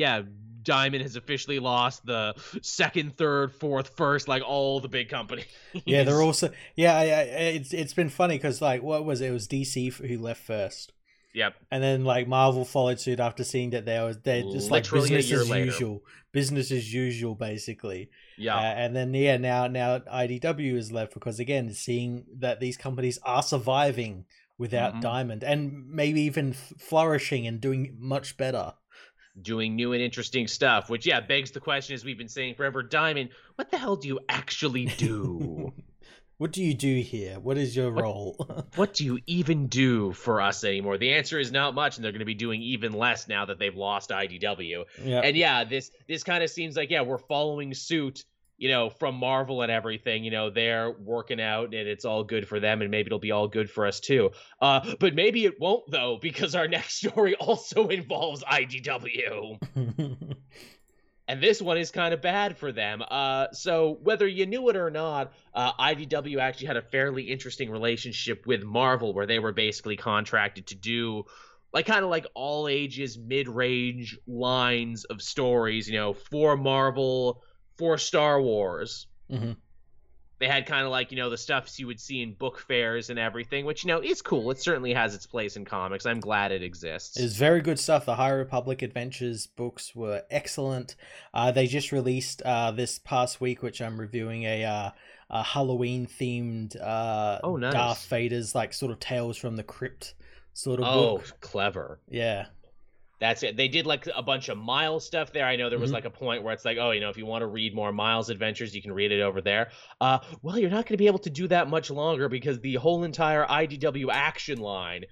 has officially lost the second, third, fourth, first, like all the big companies. Yeah, they're also it's been funny because like what was it? It was DC who left first. Yep. And then like Marvel followed suit after seeing that they're just like business as usual basically. Yeah. And then now IDW is left because again seeing that these companies are surviving without Diamond and maybe even flourishing and doing much better. Doing new and interesting stuff, which begs the question, as we've been saying forever, Diamond, what the hell do you actually do? What do you do here? What is your role? What do you even do for us anymore? The answer is not much, and they're going to be doing even less now that they've lost IDW. Yep. And this kind of seems like, we're following suit, you know, from Marvel and everything. You know, they're working out, and it's all good for them, and maybe it'll be all good for us too. But maybe it won't, though, because our next story also involves IDW. And this one is kind of bad for them. So whether you knew it or not, IDW actually had a fairly interesting relationship with Marvel where they were basically contracted to do like kind of like all ages, mid-range lines of stories, you know, for Marvel, for Star Wars. Mm-hmm. They had kind of like, you know, the stuffs you would see in book fairs and everything, which, you know, is cool. It certainly has its place in comics. I'm glad it exists. It's very good stuff. The High Republic Adventures books were excellent. They just released this past week, which I'm reviewing, a Halloween-themed nice. Darth Vader's, like, sort of Tales from the Crypt sort of book. Oh, clever. Yeah. That's it. They did like a bunch of Miles stuff there. I know there was like a point where it's like, oh, you know, if you want to read more Miles adventures, you can read it over there. Well, you're not going to be able to do that much longer because the whole entire IDW action line,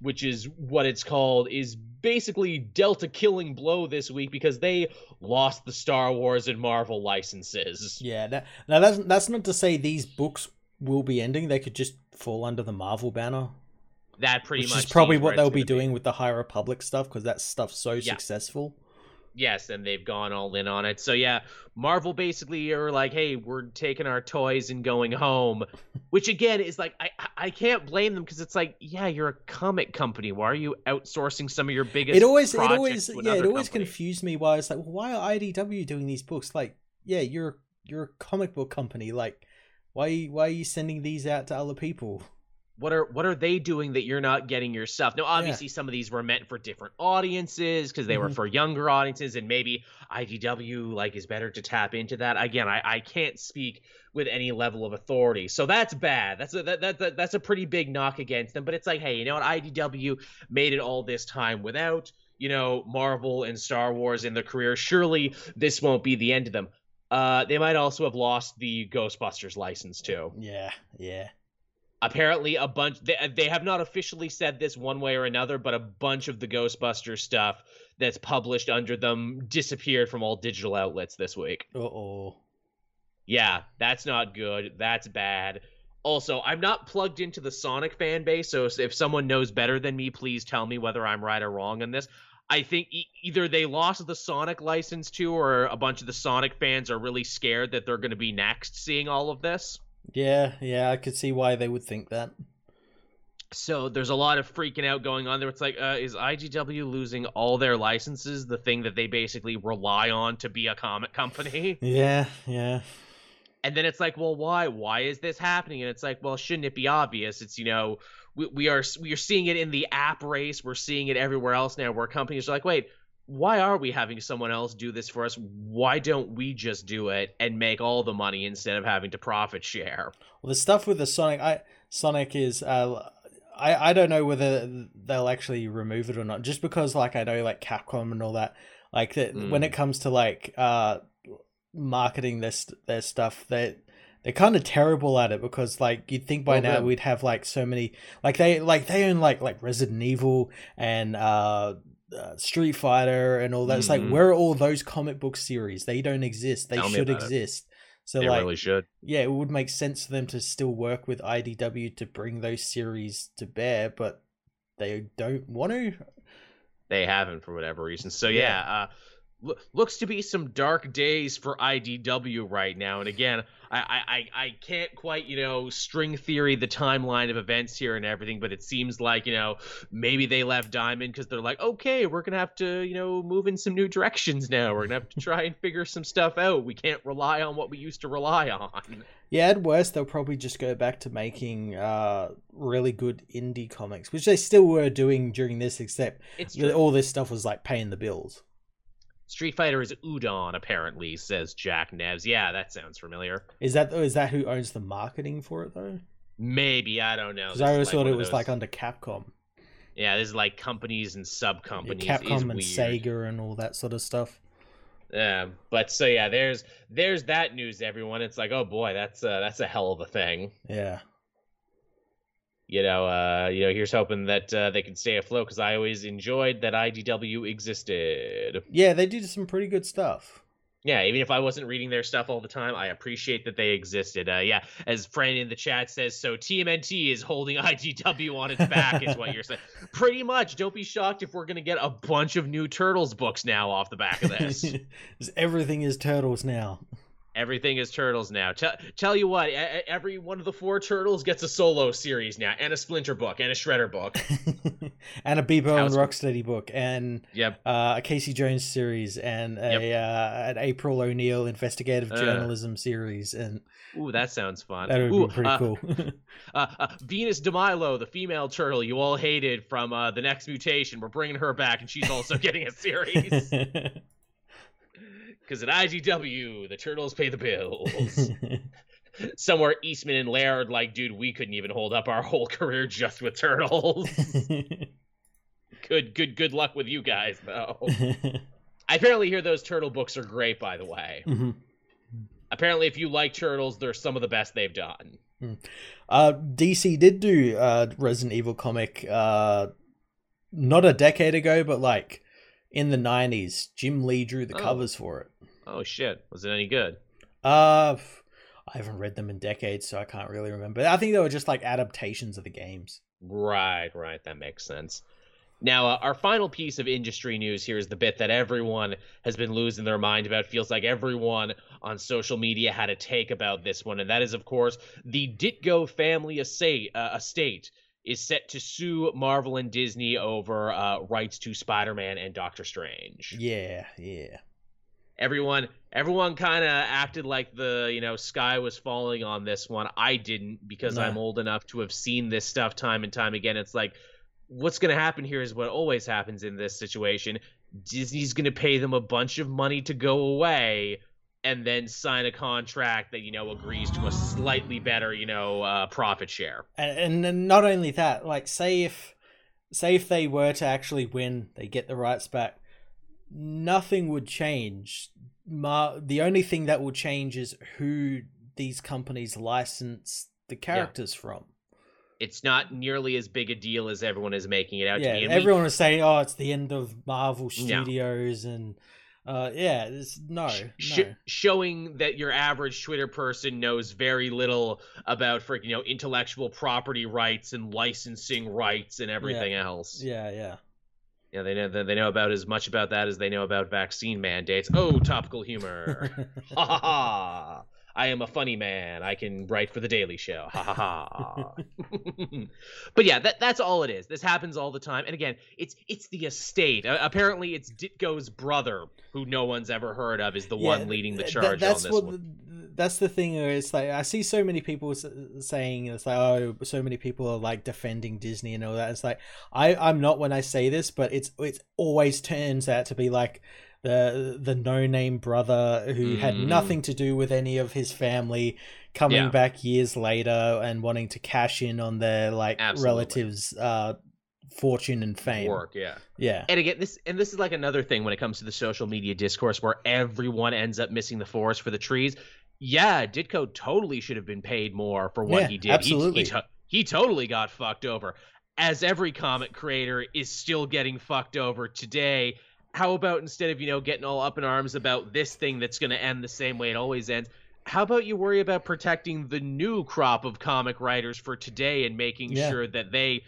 which is what it's called, is basically dealt a killing blow this week because they lost the Star Wars and Marvel licenses. Yeah. Now that's not to say these books will be ending. They could just fall under the Marvel banner. That pretty much is probably what they'll be doing with the High Republic stuff, because that stuff's so successful. Yes, and they've gone all in on it. So yeah, Marvel basically are like, hey, we're taking our toys and going home, which again is like, I can't blame them, because it's like, yeah, you're a comic company. Why are you outsourcing some of your biggest projects to another company? Confused me why it's like, well, why are IDW doing these books? Like, yeah, you're a comic book company. Like, why are you sending these out to other people? What are they doing that you're not getting yourself? Now, obviously, some of these were meant for different audiences because they were for younger audiences, and maybe IDW like is better to tap into that. Again, I can't speak with any level of authority, so that's bad. That's a pretty big knock against them. But it's like, hey, you know what? IDW made it all this time without, you know, Marvel and Star Wars in their career. Surely this won't be the end of them. They might also have lost the Ghostbusters license too. Yeah, yeah. Apparently a bunch, they have not officially said this one way or another, but a bunch of the Ghostbusters stuff that's published under them disappeared from all digital outlets this week. Uh-oh. Yeah, that's not good. That's bad. Also, I'm not plugged into the Sonic fan base, so if someone knows better than me, please tell me whether I'm right or wrong on this. I think either they lost the Sonic license to, or a bunch of the Sonic fans are really scared that they're going to be next seeing all of this. Yeah, I could see why they would think that. So there's a lot of freaking out going on there. It's like, is IDW losing all their licenses, the thing that they basically rely on to be a comic company? Yeah. And then it's like, well, why is this happening? And it's like, well, shouldn't it be obvious? It's, you know, we are seeing it in the app race. We're seeing it everywhere else now, where companies are like, wait, why are we having someone else do this for us? Why don't we just do it and make all the money instead of having to profit share? Well, the stuff with the Sonic, Sonic is, I don't know whether they'll actually remove it or not, just because, like, I know, like, Capcom and all that, like, when it comes to, like, marketing their stuff, they're kind of terrible at it, because, like, you'd think by now we'd have, like, so many, like, they own, like Resident Evil and, Street Fighter and all that. It's like, where are all those comic book series? They don't exist. They should exist. So they, like, really should. Yeah, it would make sense for them to still work with IDW to bring those series to bear, but they don't want to. They haven't, for whatever reason. So looks to be some dark days for IDW right now. And again, I can't quite, you know, string theory the timeline of events here and everything, but it seems like, you know, maybe they left Diamond because they're like, okay, we're going to have to, you know, move in some new directions now. We're going to have to try and figure some stuff out. We can't rely on what we used to rely on. Yeah, at worst, they'll probably just go back to making really good indie comics, which they still were doing during this, except all this stuff was like paying the bills. Street Fighter is Udon, apparently, says Jack Nevs. Yeah, that sounds familiar. Is that who owns the marketing for it, though? Maybe, I don't know. Because I always thought it was, like, under Capcom. Yeah, this is, like, companies and sub-companies. Yeah, Capcom and weird. Sega and all that sort of stuff. Yeah, but, so, yeah, there's that news, everyone. It's like, oh, boy, that's a hell of a thing. Yeah. You know, here's hoping that they can stay afloat, because I always enjoyed that IDW existed. Yeah, they did some pretty good stuff. Yeah, even if I wasn't reading their stuff all the time, I appreciate that they existed. As Fran in the chat says, so TMNT is holding IDW on its back is what you're saying. Pretty much. Don't be shocked if we're going to get a bunch of new Turtles books now off the back of this. Everything is Turtles now. Everything is turtles now. Tell you what, every one of the four turtles gets a solo series now, and a Splinter book, and a Shredder book, and a Bebo and Rocksteady book, and a Casey Jones series, and an April O'Neil investigative journalism series. And ooh, that sounds fun. That would be pretty cool. Venus de Milo, the female turtle you all hated from The Next Mutation, we're bringing her back, and she's also getting a series. Because at IDW, the turtles pay the bills. Somewhere Eastman and Laird, like, dude, we couldn't even hold up our whole career just with turtles. Good luck with you guys, though. I apparently hear those turtle books are great, by the way. Mm-hmm. Apparently, if you like turtles, they're some of the best they've done. DC did do Resident Evil comic not a decade ago, but like in the 90s. Jim Lee drew the covers for it. Oh shit, was it any good? I haven't read them in decades, so I can't really remember. I think they were just like adaptations of the games. Right, that makes sense. Now, our final piece of industry news here is the bit that everyone has been losing their mind about. Feels like everyone on social media had a take about this one, and that is, of course, the Ditko family estate is set to sue Marvel and Disney over rights to Spider-Man and Doctor Strange. Yeah. Everyone kind of acted like the sky was falling on this one. I didn't, because I'm old enough to have seen this stuff time and time again. It's like, what's going to happen here is what always happens in this situation. Disney's going to pay them a bunch of money to go away, and then sign a contract that, agrees to a slightly better, profit share. And not only that, like, say if they were to actually win, they get the rights back, nothing would change. The only thing that will change is who these companies license the characters from. It's not nearly as big a deal as everyone is making it out to be. And everyone was saying, oh, it's the end of Marvel Studios and... Showing that your average Twitter person knows very little about freaking intellectual property rights and licensing rights and everything else. Yeah, they know about as much about that as they know about vaccine mandates. Oh, topical humor. Ha ha ha. I am a funny man. I can write for The Daily Show. Ha ha ha. But yeah, that's all it is. This happens all the time. And again, it's the estate. Apparently, it's Ditko's brother, who no one's ever heard of, is the one leading the charge on this one. That's the thing. It's like, I see so many people saying, it's like, oh, so many people are like defending Disney and all that. It's like, I'm not when I say this, but it always turns out to be like, the no-name brother who had nothing to do with any of his family coming back years later and wanting to cash in on their relatives' fortune and fame. Work, yeah. And again, this is like another thing when it comes to the social media discourse where everyone ends up missing the forest for the trees. Yeah, Ditko totally should have been paid more for what he did. Absolutely, he totally got fucked over, as every comic creator is still getting fucked over today. How about instead of, getting all up in arms about this thing that's going to end the same way it always ends, how about you worry about protecting the new crop of comic writers for today and making sure that they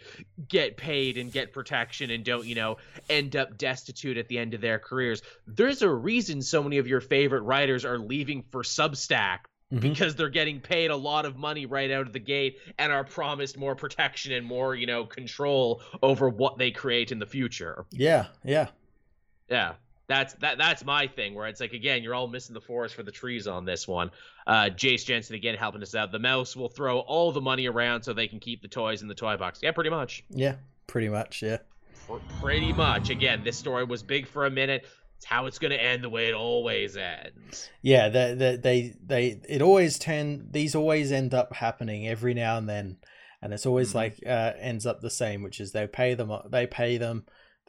get paid and get protection and don't, end up destitute at the end of their careers? There's a reason so many of your favorite writers are leaving for Substack, because they're getting paid a lot of money right out of the gate and are promised more protection and more, control over what they create in the future. Yeah. Yeah, that's my thing, where it's like, again, you're all missing the forest for the trees on this one. Jace Jensen, again, helping us out. The mouse will throw all the money around so they can keep the toys in the toy box. Yeah, pretty much. Pretty much. Again, this story was big for a minute. It's how it's going to end the way it always ends. Yeah, these always end up happening every now and then. And it's always ends up the same, which is they pay them.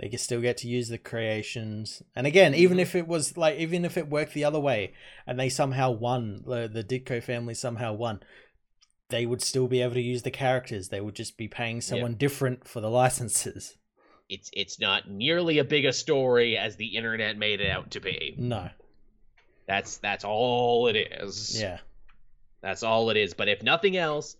They can still get to use the creations. And again, even if it worked the other way and they somehow won, the Ditko family somehow won, they would still be able to use the characters. They would just be paying someone different for the licenses. It's not nearly as big a story as the internet made it out to be. No. That's all it is. Yeah. That's all it is. But if nothing else,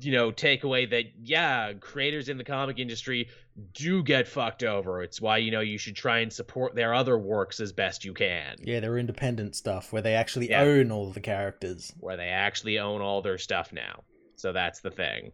you know, takeaway that, yeah, creators in the comic industry do get fucked over. It's why, you know, you should try and support their other works as best you can. Yeah, their independent stuff where they actually own all the characters. Where they actually own all their stuff now. So that's the thing.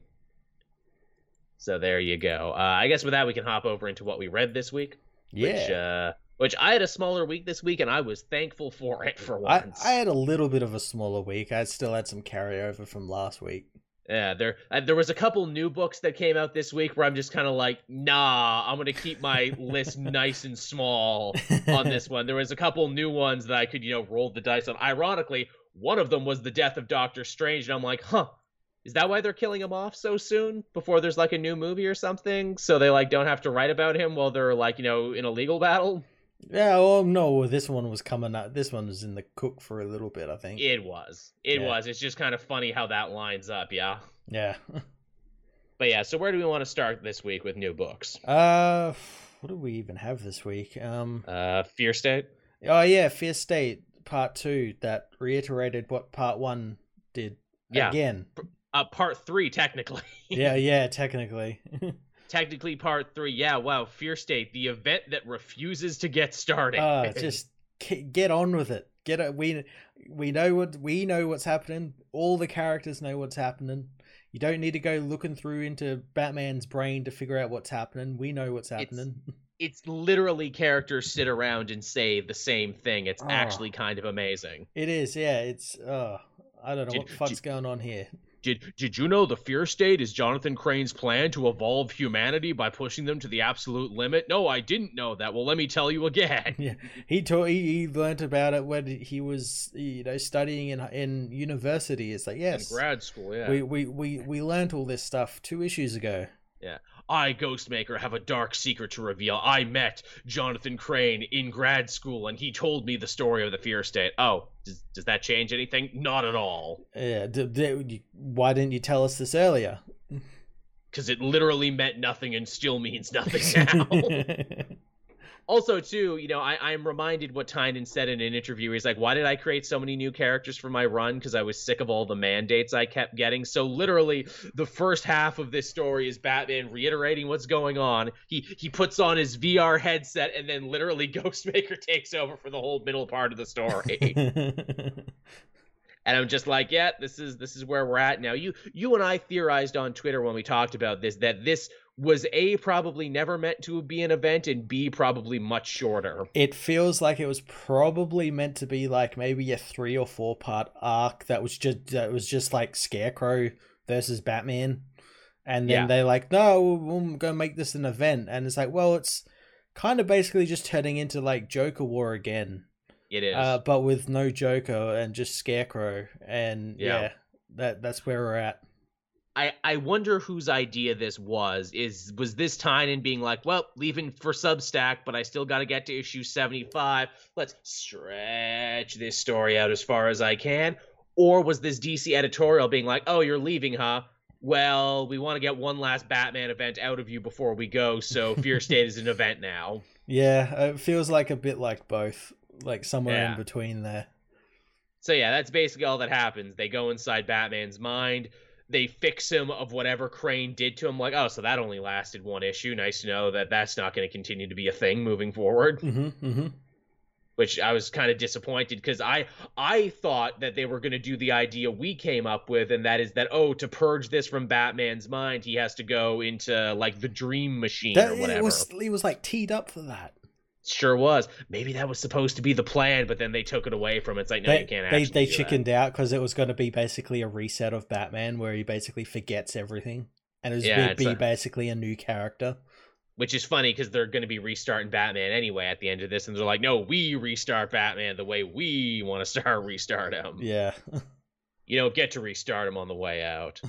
So there you go. I guess with that, we can hop over into what we read this week. Yeah. Which I had a smaller week this week, and I was thankful for it for once. I had a little bit of a smaller week. I still had some carryover from last week. Yeah, there was a couple new books that came out this week where I'm just kind of like, nah, I'm going to keep my list nice and small on this one. There was a couple new ones that I could, you know, roll the dice on. Ironically, one of them was the death of Doctor Strange, and I'm like, huh, is that why they're killing him off so soon before there's like a new movie or something? So they like don't have to write about him while they're like, you know, in a legal battle? Yeah, well, no, this one was coming up. This one was in the cook for a little bit, I think. It was. It's just kind of funny how that lines up, yeah? Yeah. But yeah, so where do we want to start this week with new books? What do we even have this week? Fear State? Oh, yeah, Fear State Part 2 that reiterated what Part 1 did again. Part 3, technically. yeah, technically. Technically part 3, yeah, wow, Fear State, the event that refuses to get started. Just get on with it. We know what's happening. All the characters know what's happening. You don't need to go looking through into Batman's brain to figure out what's happening. We know what's happening. It's literally characters sit around and say the same thing. It's actually kind of amazing. It is, yeah. It's, I don't know what the fuck's going on here. Did you know the Fear State is Jonathan Crane's plan to evolve humanity by pushing them to the absolute limit? No, I didn't know that. Well, let me tell you again. Yeah, he learned about it when he was, you know, studying in university. It's like, yes, in grad school. Yeah, we learned all this stuff 2 issues ago. Yeah, I, Ghostmaker, have a dark secret to reveal. I met Jonathan Crane in grad school, and he told me the story of the Fear State. Oh, does that change anything? Not at all. Yeah, why didn't you tell us this earlier? Because it literally meant nothing and still means nothing now. Also, too, you know, I'm reminded what Tynan said in an interview. He's like, why did I create so many new characters for my run? Because I was sick of all the mandates I kept getting. So literally, the first half of this story is Batman reiterating what's going on. He puts on his VR headset, and then literally Ghostmaker takes over for the whole middle part of the story. And I'm just like, yeah, this is where we're at now. You and I theorized on Twitter when we talked about this, that this was A, probably never meant to be an event, and B, probably much shorter. It feels like it was probably meant to be like maybe a 3 or 4 part arc that was just like Scarecrow versus Batman, and then they're like, no, we're gonna make this an event, and it's like, well, it's kind of basically just turning into like Joker War again. It is, but with no Joker and just Scarecrow, and that's where we're at. I wonder whose idea this was. Was this Tynan being like, well, leaving for Substack, but I still got to get to issue 75. Let's stretch this story out as far as I can. Or was this DC editorial being like, oh, you're leaving, huh? Well, we want to get one last Batman event out of you before we go, so Fear State is an event now. Yeah, it feels like a bit like both, like somewhere in between there. So yeah, that's basically all that happens. They go inside Batman's mind. They fix him of whatever Crane did to him. Like, oh, so that only lasted 1 issue. Nice to know that that's not going to continue to be a thing moving forward. Mm-hmm, mm-hmm. Which I was kind of disappointed, because I thought that they were going to do the idea we came up with, and that is that, oh, to purge this from Batman's mind, he has to go into, like, the dream machine or whatever. It was, like, teed up for that. Sure was. Maybe that was supposed to be the plan, but then they took it away from it. It's like, no, you can't actually They chickened out, because it was going to be basically a reset of Batman where he basically forgets everything. And it was going to be basically a new character. Which is funny, because they're going to be restarting Batman anyway at the end of this. And they're like, no, we restart Batman the way we want to restart him. Yeah. You don't get to restart him on the way out.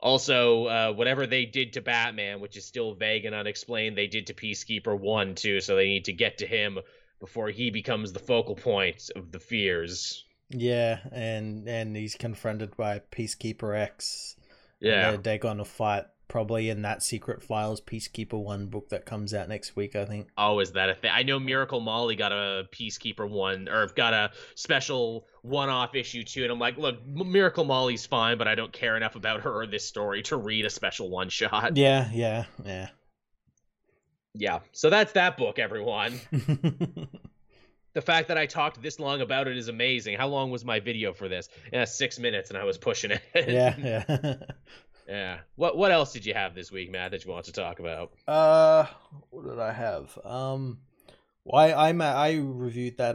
Also, whatever they did to Batman, which is still vague and unexplained, they did to Peacekeeper 1, too, so they need to get to him before he becomes the focal point of the fears. Yeah, and he's confronted by Peacekeeper X. Yeah. They're going to fight probably in that Secret Files Peacekeeper One book that comes out next week, I think. Oh, is that a thing? I know Miracle Molly got a Peacekeeper One, or got a special one-off issue too, and I'm like, look, Miracle Molly's fine, but I don't care enough about her or this story to read a special one-shot. Yeah, so that's that book, everyone. The fact that I talked this long about it is amazing. How long was my video for this? 6 minutes, and I was pushing it. Yeah. What else did you have this week, Matt, that you want to talk about? What did I have? I reviewed that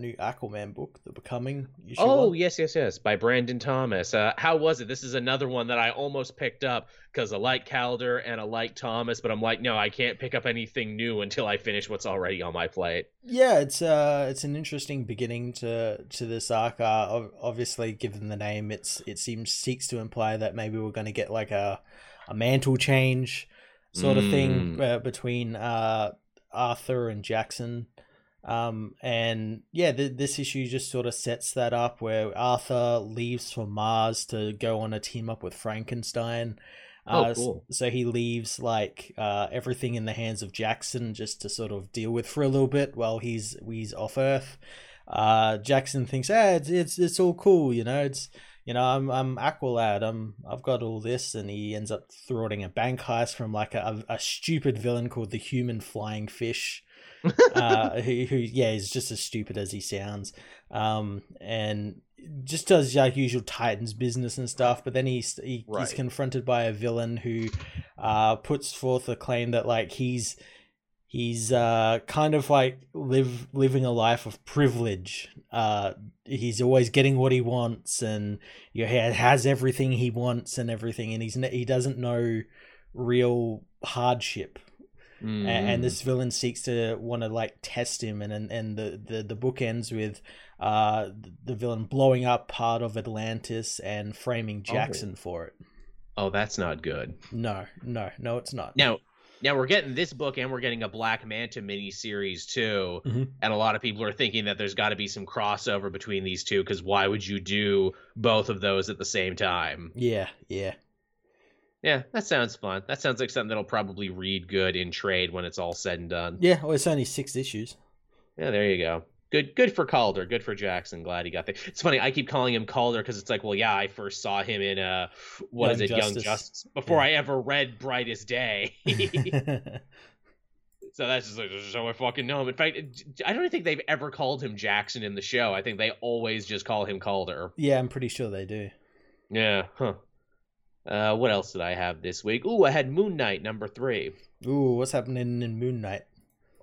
new Aquaman book, The Becoming. Yes, by Brandon Thomas. How was it? This is another one that I almost picked up because I like Calder and I like Thomas, but I'm like, no, I can't pick up anything new until I finish what's already on my plate. Yeah, it's an interesting beginning to this arc. Obviously, given the name, it seeks to imply that maybe we're going to get like a mantle change sort of thing between Arthur and Jackson, and yeah, this issue just sort of sets that up, where Arthur leaves for Mars to go on a team up with Frankenstein. Cool. So he leaves like everything in the hands of Jackson just to sort of deal with for a little bit while he's off Earth. Jackson thinks, it's all cool, I'm Aqualad. I've got all this, and he ends up thwarting a bank heist from like a stupid villain called the Human Flying Fish, who is just as stupid as he sounds, and just does like usual Titans business and stuff. But then he's confronted by a villain who puts forth a claim that like he's kind of like living a life of privilege. He's always getting what he wants, and has everything he wants and everything, and he doesn't know real hardship. And this villain seeks to want to like test him, and the book ends with the villain blowing up part of Atlantis and framing Jackson for it. Oh, that's not good. No, it's not. Now we're getting this book, and we're getting a Black Manta miniseries too, and a lot of people are thinking that there's got to be some crossover between these two, because why would you do both of those at the same time? Yeah, that sounds fun. That sounds like something that'll probably read good in trade when it's all said and done. Yeah, well, it's only 6 issues. Yeah, there you go. Good for Calder. Good for Jackson. Glad he got there. It's funny. I keep calling him Calder because it's like, well, yeah, I first saw him in Young Justice before I ever read Brightest Day. So that's just like, this is how I fucking know him. In fact, I don't think they've ever called him Jackson in the show. I think they always just call him Calder. Yeah, I'm pretty sure they do. Yeah. Huh. What else did I have this week? I had Moon Knight number 3. What's happening in Moon Knight?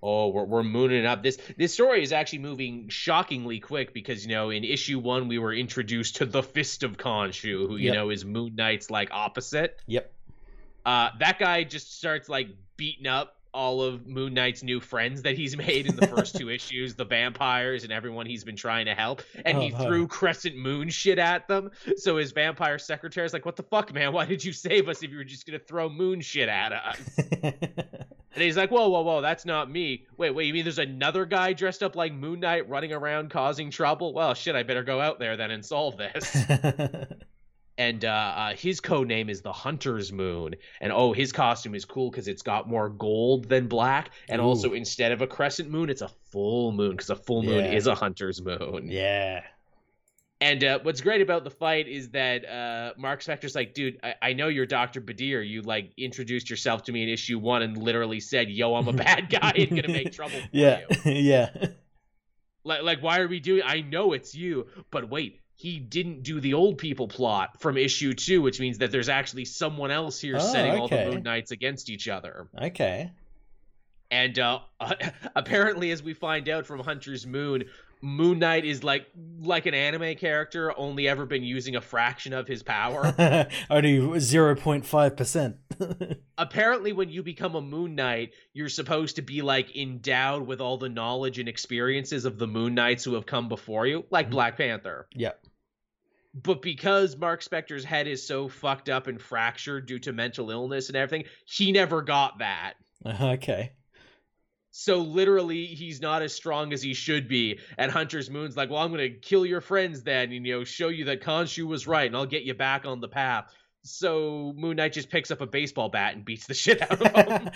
Oh, we're mooning up. This story is actually moving shockingly quick because, in issue 1, we were introduced to the Fist of Khonshu, who, is Moon Knight's, like, opposite. Yep. That guy just starts, like, beating up all of Moon Knight's new friends that he's made in the first 2 issues, the vampires and everyone he's been trying to help. And he threw Crescent Moon shit at them. So his vampire secretary's like, what the fuck, man? Why did you save us if you were just going to throw moon shit at us? And he's like, whoa, that's not me. Wait, you mean there's another guy dressed up like Moon Knight running around causing trouble? Well, shit, I better go out there then and solve this. And his code name is the Hunter's Moon. And, his costume is cool because it's got more gold than black. And also, instead of a crescent moon, it's a full moon, because a full moon is a Hunter's Moon. Yeah. And what's great about the fight is that Mark Spector's like, dude, I know you're Dr. Badir. You, like, introduced yourself to me in issue 1 and literally said, yo, I'm a bad guy and going to make trouble for you. Yeah. Like, why are we doing... I know it's you, but wait, he didn't do the old people plot from issue 2, which means that there's actually someone else here setting all the Moon Knights against each other. Okay. And apparently, as we find out from Hunter's Moon... Moon Knight is like an anime character, only ever been using a fraction of his power. Only 0.5%. Apparently, when you become a Moon Knight, you're supposed to be like endowed with all the knowledge and experiences of the Moon Knights who have come before you, like Black Panther. Yeah. But because Mark Spector's head is so fucked up and fractured due to mental illness and everything, he never got that. Okay. So literally, he's not as strong as he should be. And Hunter's Moon's like, well, I'm going to kill your friends then, and show you that Khonshu was right, and I'll get you back on the path. So Moon Knight just picks up a baseball bat and beats the shit out of him.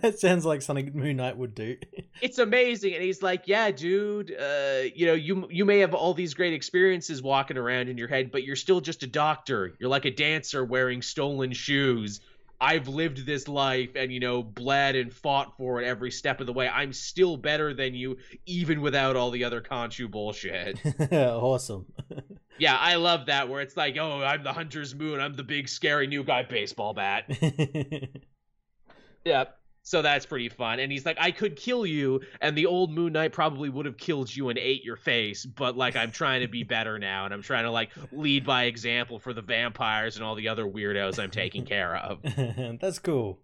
That sounds like something Moon Knight would do. It's amazing. And he's like, yeah, dude, you know, you may have all these great experiences walking around in your head, but you're still just a doctor. You're like a dancer wearing stolen shoes. I've lived this life and, you know, bled and fought for it every step of the way. I'm still better than you, even without all the other Khonshu bullshit. Awesome. Yeah, I love that, where it's like, oh, I'm the Hunter's Moon. I'm the big, scary new guy baseball bat. Yeah, so that's pretty fun. And he's like, I could kill you, and the old Moon Knight probably would have killed you and ate your face, but, like, I'm trying to be better now, and I'm trying to, like, lead by example for the vampires and all the other weirdos I'm taking care of. That's cool.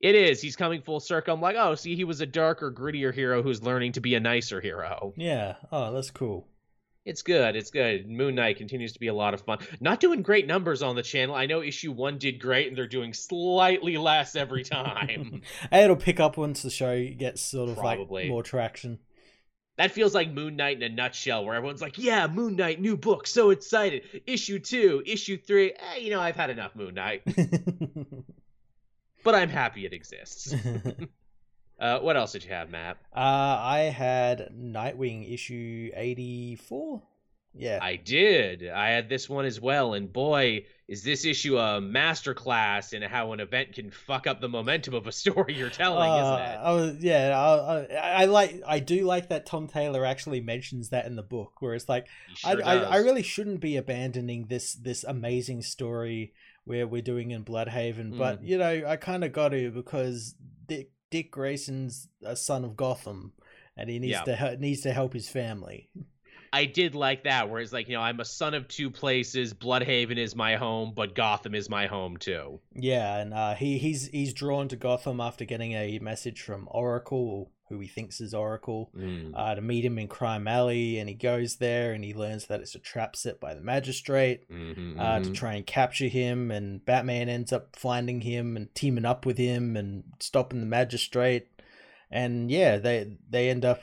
It is. He's coming full circle. I'm like, oh, see, he was a darker, grittier hero who's learning to be a nicer hero. Yeah. Oh, that's cool. It's good. It's good. Moon Knight continues to be a lot of fun. Not doing great numbers on the channel. I know issue 1 did great, and they're doing slightly less every time. It'll pick up once the show gets sort of like more traction. That feels like Moon Knight in a nutshell, where everyone's like, yeah, Moon Knight, new book, so excited. Issue 2, issue 3, you know, I've had enough Moon Knight. But I'm happy it exists. What else did you have, Matt? I had Nightwing issue 84. Yeah, I did. I had this one as well, and boy, is this issue a masterclass in how an event can fuck up the momentum of a story you're telling, isn't it? Yeah, I do like that Tom Taylor actually mentions that in the book, where it's like, I really shouldn't be abandoning this amazing story where we're doing in Bloodhaven, but you know, I kind of got to, because Dick Grayson's a son of Gotham, and he needs to help his family. I did like that, where it's like, you know, I'm a son of two places. Bloodhaven is my home, but Gotham is my home too. Yeah, and he's drawn to Gotham after getting a message from Oracle, who he thinks is Oracle, to meet him in Crime Alley, and he goes there and he learns that it's a trap set by the magistrate to try and capture him, and Batman ends up finding him and teaming up with him and stopping the magistrate, and yeah, they end up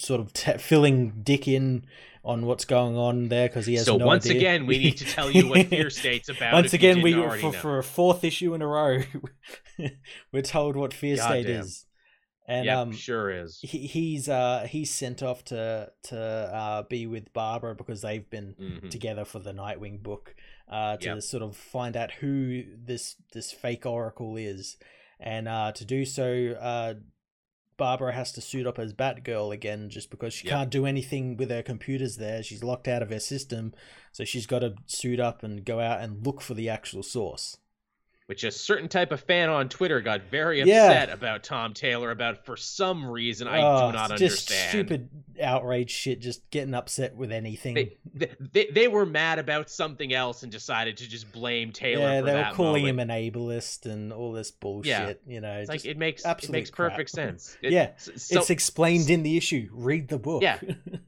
sort of filling Dick in on what's going on there, because he has no idea. So once again, we need to tell you what Fear State's about. Once again, for a fourth issue in a row, we're told what Fear State is. And yep, sure is. He's sent off to be with Barbara, because they've been together for the Nightwing book, to sort of find out who this fake Oracle is, and to do so, Barbara has to suit up as Batgirl again, just because she can't do anything with her computers there. She's locked out of her system, so she's got to suit up and go out and look for the actual source. Which a certain type of fan on Twitter got very upset about Tom Taylor about, for some reason. I do not understand. Just stupid outrage shit, just getting upset with anything. They were mad about something else and decided to just blame Taylor for that. Yeah, they were calling him an ableist and all this bullshit. Yeah. You know, it's like, it makes perfect sense. It's explained in the issue. Read the book. Yeah,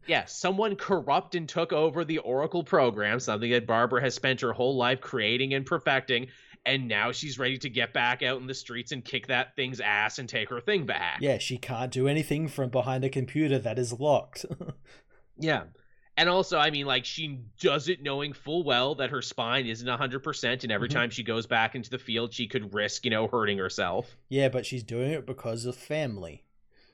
yeah. Someone corrupt and took over the Oracle program, something that Barbara has spent her whole life creating and perfecting, and now she's ready to get back out in the streets and kick that thing's ass and take her thing back. Yeah, she can't do anything from behind a computer that is locked. Yeah. And also, I mean, like, she does it knowing full well that her spine isn't 100%, and every time she goes back into the field, she could risk, you know, hurting herself. Yeah, but she's doing it because of family.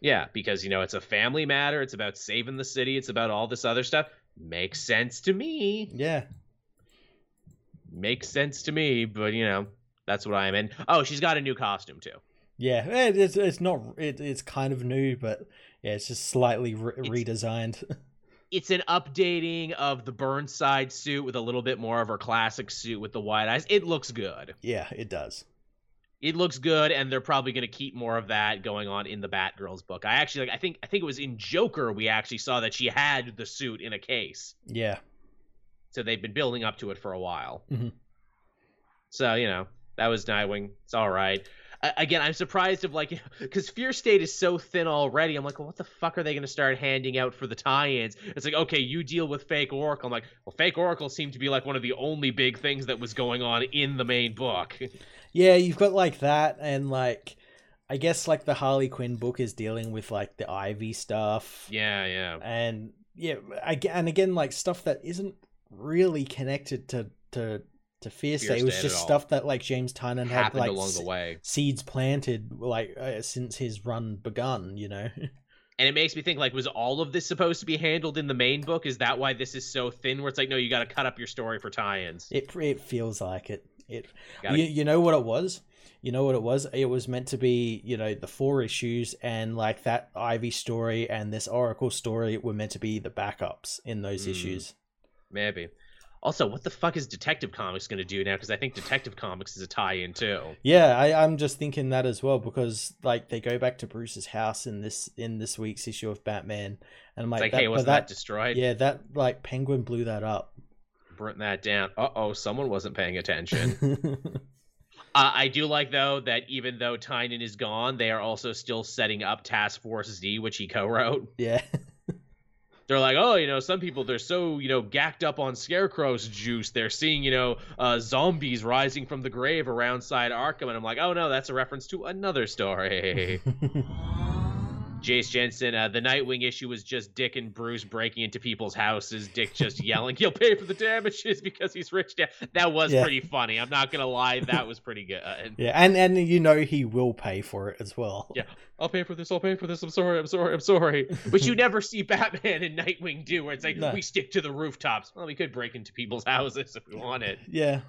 Yeah, because, you know, it's a family matter. It's about saving the city. It's about all this other stuff. Makes sense to me. Yeah. Makes sense to me, but you know, that's what I'm in. Oh, she's got a new costume too. Yeah, it's kind of new, but yeah, it's just slightly redesigned. It's an updating of the Burnside suit with a little bit more of her classic suit with the wide eyes. It looks good. Yeah, it does. It looks good, and they're probably going to keep more of that going on in the Batgirl's book. I actually, like, I think it was in Joker we actually saw that she had the suit in a case. Yeah. So they've been building up to it for a while. So, you know, that was Nightwing. It's all right. Again, I'm surprised of, like, because Fear State is so thin already. I'm like, well, what the fuck are they going to start handing out for the tie-ins? It's like, okay, you deal with fake Oracle. I'm like, well, fake Oracle seemed to be like one of the only big things that was going on in the main book. Yeah, you've got like that, and like, I guess like the Harley Quinn book is dealing with like the Ivy stuff. Yeah, yeah. And yeah, and again, like stuff that isn't really connected to to Fearsday. It was just stuff that like James Tynan had like along the way. Seeds planted like since his run begun, you know. And it makes me think, like, was all of this supposed to be handled in the main book? Is that why this is so thin? Where it's like, no, you got to cut up your story for tie-ins. It feels like it. You know what it was? You know what it was? It was meant to be, you know, the 4 issues and, like, that Ivy story and this Oracle story were meant to be the backups in those issues. Maybe. Also, what the fuck is Detective Comics going to do now? Because I think Detective Comics is a tie-in too. Yeah, I'm just thinking that as well, because like they go back to Bruce's house in this week's issue of Batman, and I'm like, hey, wasn't that destroyed? Yeah, that like Penguin blew that up, burnt that down. Uh-oh, someone wasn't paying attention. I do like though that even though Tynan is gone, they are also still setting up Task Force Z, which he co-wrote. Yeah. They're like, oh, you know, some people, they're so, you know, gacked up on Scarecrow's juice. They're seeing, you know, zombies rising from the grave around Side Arkham. And I'm like, oh, no, that's a reference to another story. Jace Jensen, the Nightwing issue was just Dick and Bruce breaking into people's houses. Dick just yelling, he'll pay for the damages because he's rich now. That was pretty funny. I'm not going to lie. That was pretty good. Yeah, and you know he will pay for it as well. Yeah, I'll pay for this. I'm sorry. But you never see Batman and Nightwing do where it's like, we stick to the rooftops. Well, we could break into people's houses if we wanted. Yeah.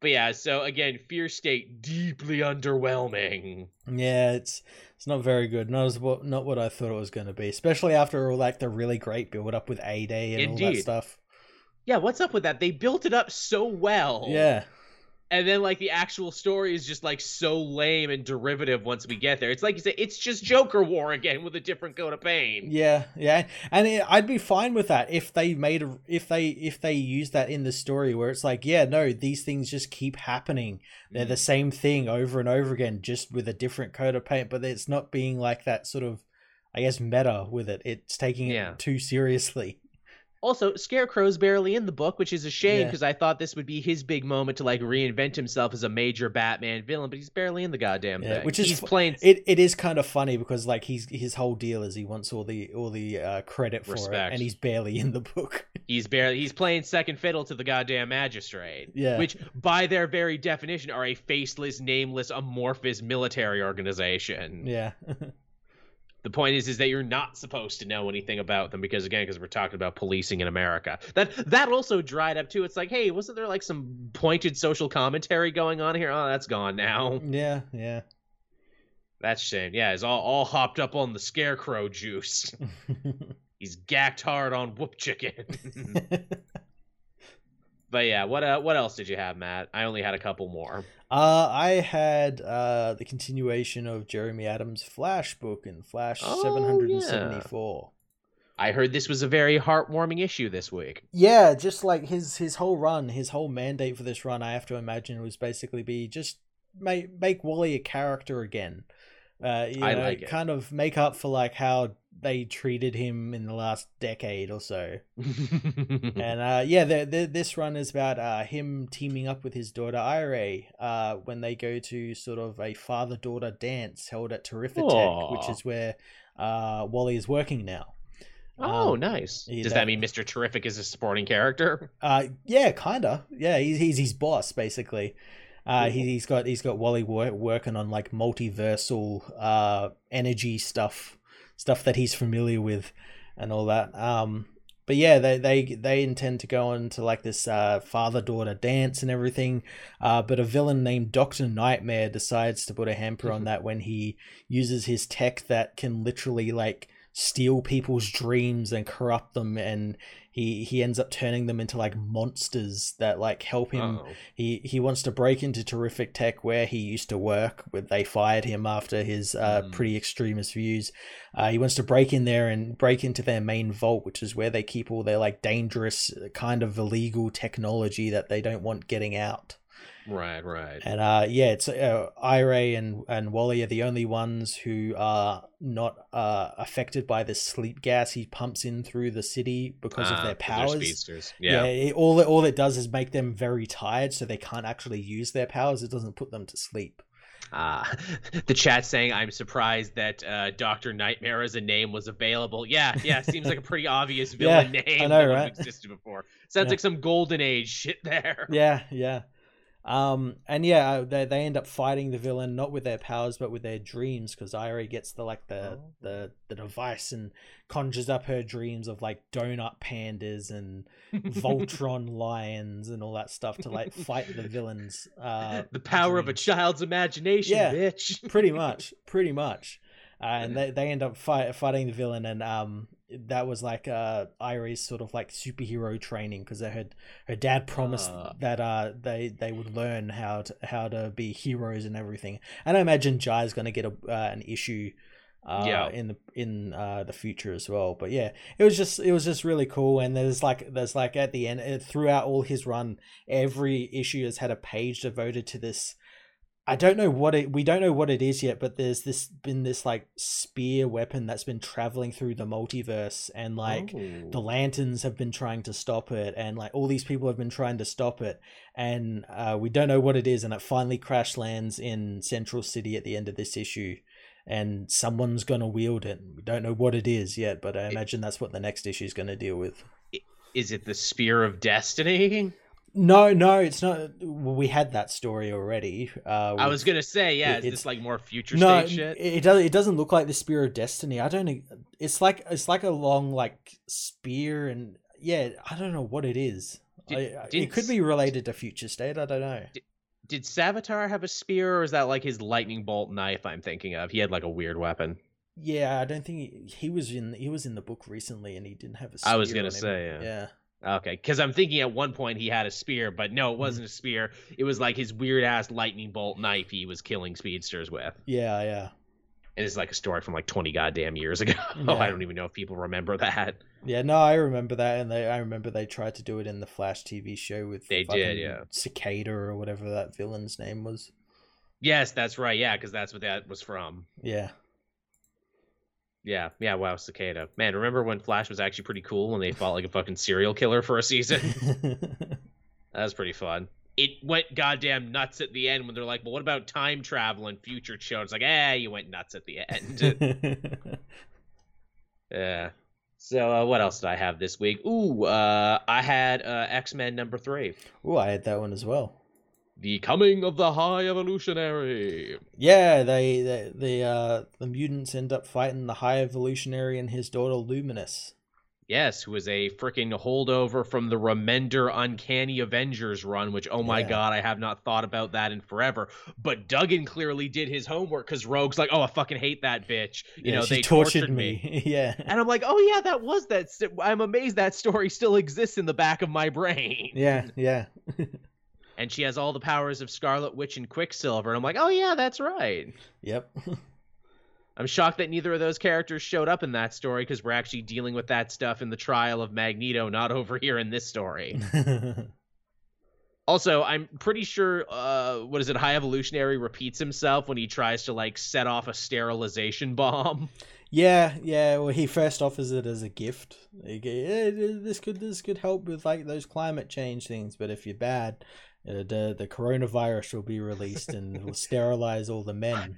But yeah, so again, Fear State, deeply underwhelming. Yeah, it's not very good. Not what I thought it was going to be, especially after all like the really great build-up with A-Day and all that stuff. Yeah, what's up with that? They built it up so well. Yeah. And then like the actual story is just like so lame and derivative once we get there. It's like you said, it's just Joker War again with a different coat of paint. Yeah. And I'd be fine with that if they made if they used that in the story where it's like, yeah, no, these things just keep happening. They're the same thing over and over again, just with a different coat of paint, but it's not being like that sort of, I guess, meta with it. It's taking it too seriously. Also, Scarecrow's barely in the book, which is a shame because I thought this would be his big moment to like reinvent himself as a major Batman villain, but he's barely in the goddamn thing. Which is playing. It is kind of funny because like his whole deal is he wants all the credit for it, and he's barely in the book. He's playing second fiddle to the goddamn magistrate. Yeah, which by their very definition are a faceless, nameless, amorphous military organization. Yeah. The point is that you're not supposed to know anything about them because we're talking about policing in America. That also dried up too. It's like, hey, wasn't there like some pointed social commentary going on here? Oh, that's gone now. Yeah. That's a shame. Yeah, it's all hopped up on the Scarecrow juice. He's gacked hard on whoop chicken. But yeah, what else did you have, Matt? I only had a couple more. I had the continuation of Jeremy Adams' Flash book in Flash 774. I heard this was a very heartwarming issue this week. Yeah, just like his whole run, his whole mandate for this run, I have to imagine, was basically be just make Wally a character again. You know, kind of make up for like how they treated him in the last decade or so. And this run is about him teaming up with his daughter Ira when they go to sort of a father-daughter dance held at Terrifictech, which is where Wally is working now. Oh, nice. Does that mean Mr. Terrific is a supporting character? Yeah, kind of. Yeah, he's his boss basically. He's got Wally working on like multiversal energy stuff that he's familiar with, and all that. But yeah, they intend to go on to like this father-daughter dance and everything. But a villain named Dr. Nightmare decides to put a hamper on that when he uses his tech that can literally like steal people's dreams and corrupt them, and he ends up turning them into like monsters that like help him. He wants to break into Terrifictech where he used to work, but they fired him after his pretty extremist views. He wants to break in there and break into their main vault, which is where they keep all their like dangerous kind of illegal technology that they don't want getting out. Right. And it's Ira and Wally are the only ones who are not affected by the sleep gas he pumps in through the city because of their powers. They're speedsters. Yeah, all it does is make them very tired, so they can't actually use their powers. It doesn't put them to sleep. The chat saying, I'm surprised that Dr. Nightmare as a name was available. Yeah, seems like a pretty obvious villain name. I know, that right? Existed before. Sounds like some golden age shit there. Yeah. And yeah, they end up fighting the villain, not with their powers, but with their dreams. Cause Irie gets the device and conjures up her dreams of like donut pandas and Voltron lions and all that stuff to like fight the villains. The power of a child's imagination, bitch. Pretty much. And they end up fighting the villain. And, that was like Irie's sort of like superhero training, because her dad promised that they would learn how to be heroes and everything. And I imagine Jai's going to get an issue in the future as well. But yeah, it was just really cool. And there's like at the end, throughout all his run, every issue has had a page devoted to this. We don't know what it is yet, but there's been this like spear weapon that's been traveling through the multiverse, and like the Lanterns have been trying to stop it, and like all these people have been trying to stop it, and we don't know what it is, and it finally crash lands in Central City at the end of this issue, and someone's gonna wield it. We don't know what it is yet, but I imagine that's what the next issue is gonna deal with. Is it the Spear of Destiny? No, it's not. We had that story already. I was gonna say, is this like more future stage shit? It doesn't look like the Spear of Destiny. It's like a long like spear, and I don't know what it is. It could be related to future state. I don't know. Did Savitar have a spear, or is that like his lightning bolt knife? I'm thinking of. He had like a weird weapon. Yeah, I don't think he was in the book recently, and he didn't have a spear. I was gonna say, yeah. Okay, because I'm thinking at one point he had a spear, but no, it wasn't a spear. It was like his weird-ass lightning bolt knife he was killing speedsters with. Yeah. And it's like a story from like 20 goddamn years ago. Yeah. I don't even know if people remember that. Yeah, no, I remember that, and I remember they tried to do it in the Flash TV show with Cicada or whatever that villain's name was. Yes, that's right, because that's what that was from. Yeah. Yeah, wow, Cicada. Man, remember when Flash was actually pretty cool and they fought like a fucking serial killer for a season? That was pretty fun. It went goddamn nuts at the end when they're like, well, what about time travel and future shows? It's like, you went nuts at the end. Yeah. So what else did I have this week? Ooh, I had X-Men number 3. Ooh, I had that one as well. The coming of the High Evolutionary. Yeah, the mutants end up fighting the High Evolutionary and his daughter Luminous. Yes, who is a freaking holdover from the Remender Uncanny Avengers run, which, my God, I have not thought about that in forever. But Duggan clearly did his homework, because Rogue's like, I fucking hate that bitch. They tortured me. Yeah. And I'm like, that was that. I'm amazed that story still exists in the back of my brain. Yeah. And she has all the powers of Scarlet Witch and Quicksilver. And I'm like, that's right. Yep. I'm shocked that neither of those characters showed up in that story, because we're actually dealing with that stuff in the Trial of Magneto, not over here in this story. Also, I'm pretty sure, High Evolutionary repeats himself when he tries to, like, set off a sterilization bomb. Yeah. Well, he first offers it as a gift. Like, this could help with, like, those climate change things, but if you're bad... The coronavirus will be released and will sterilize all the men.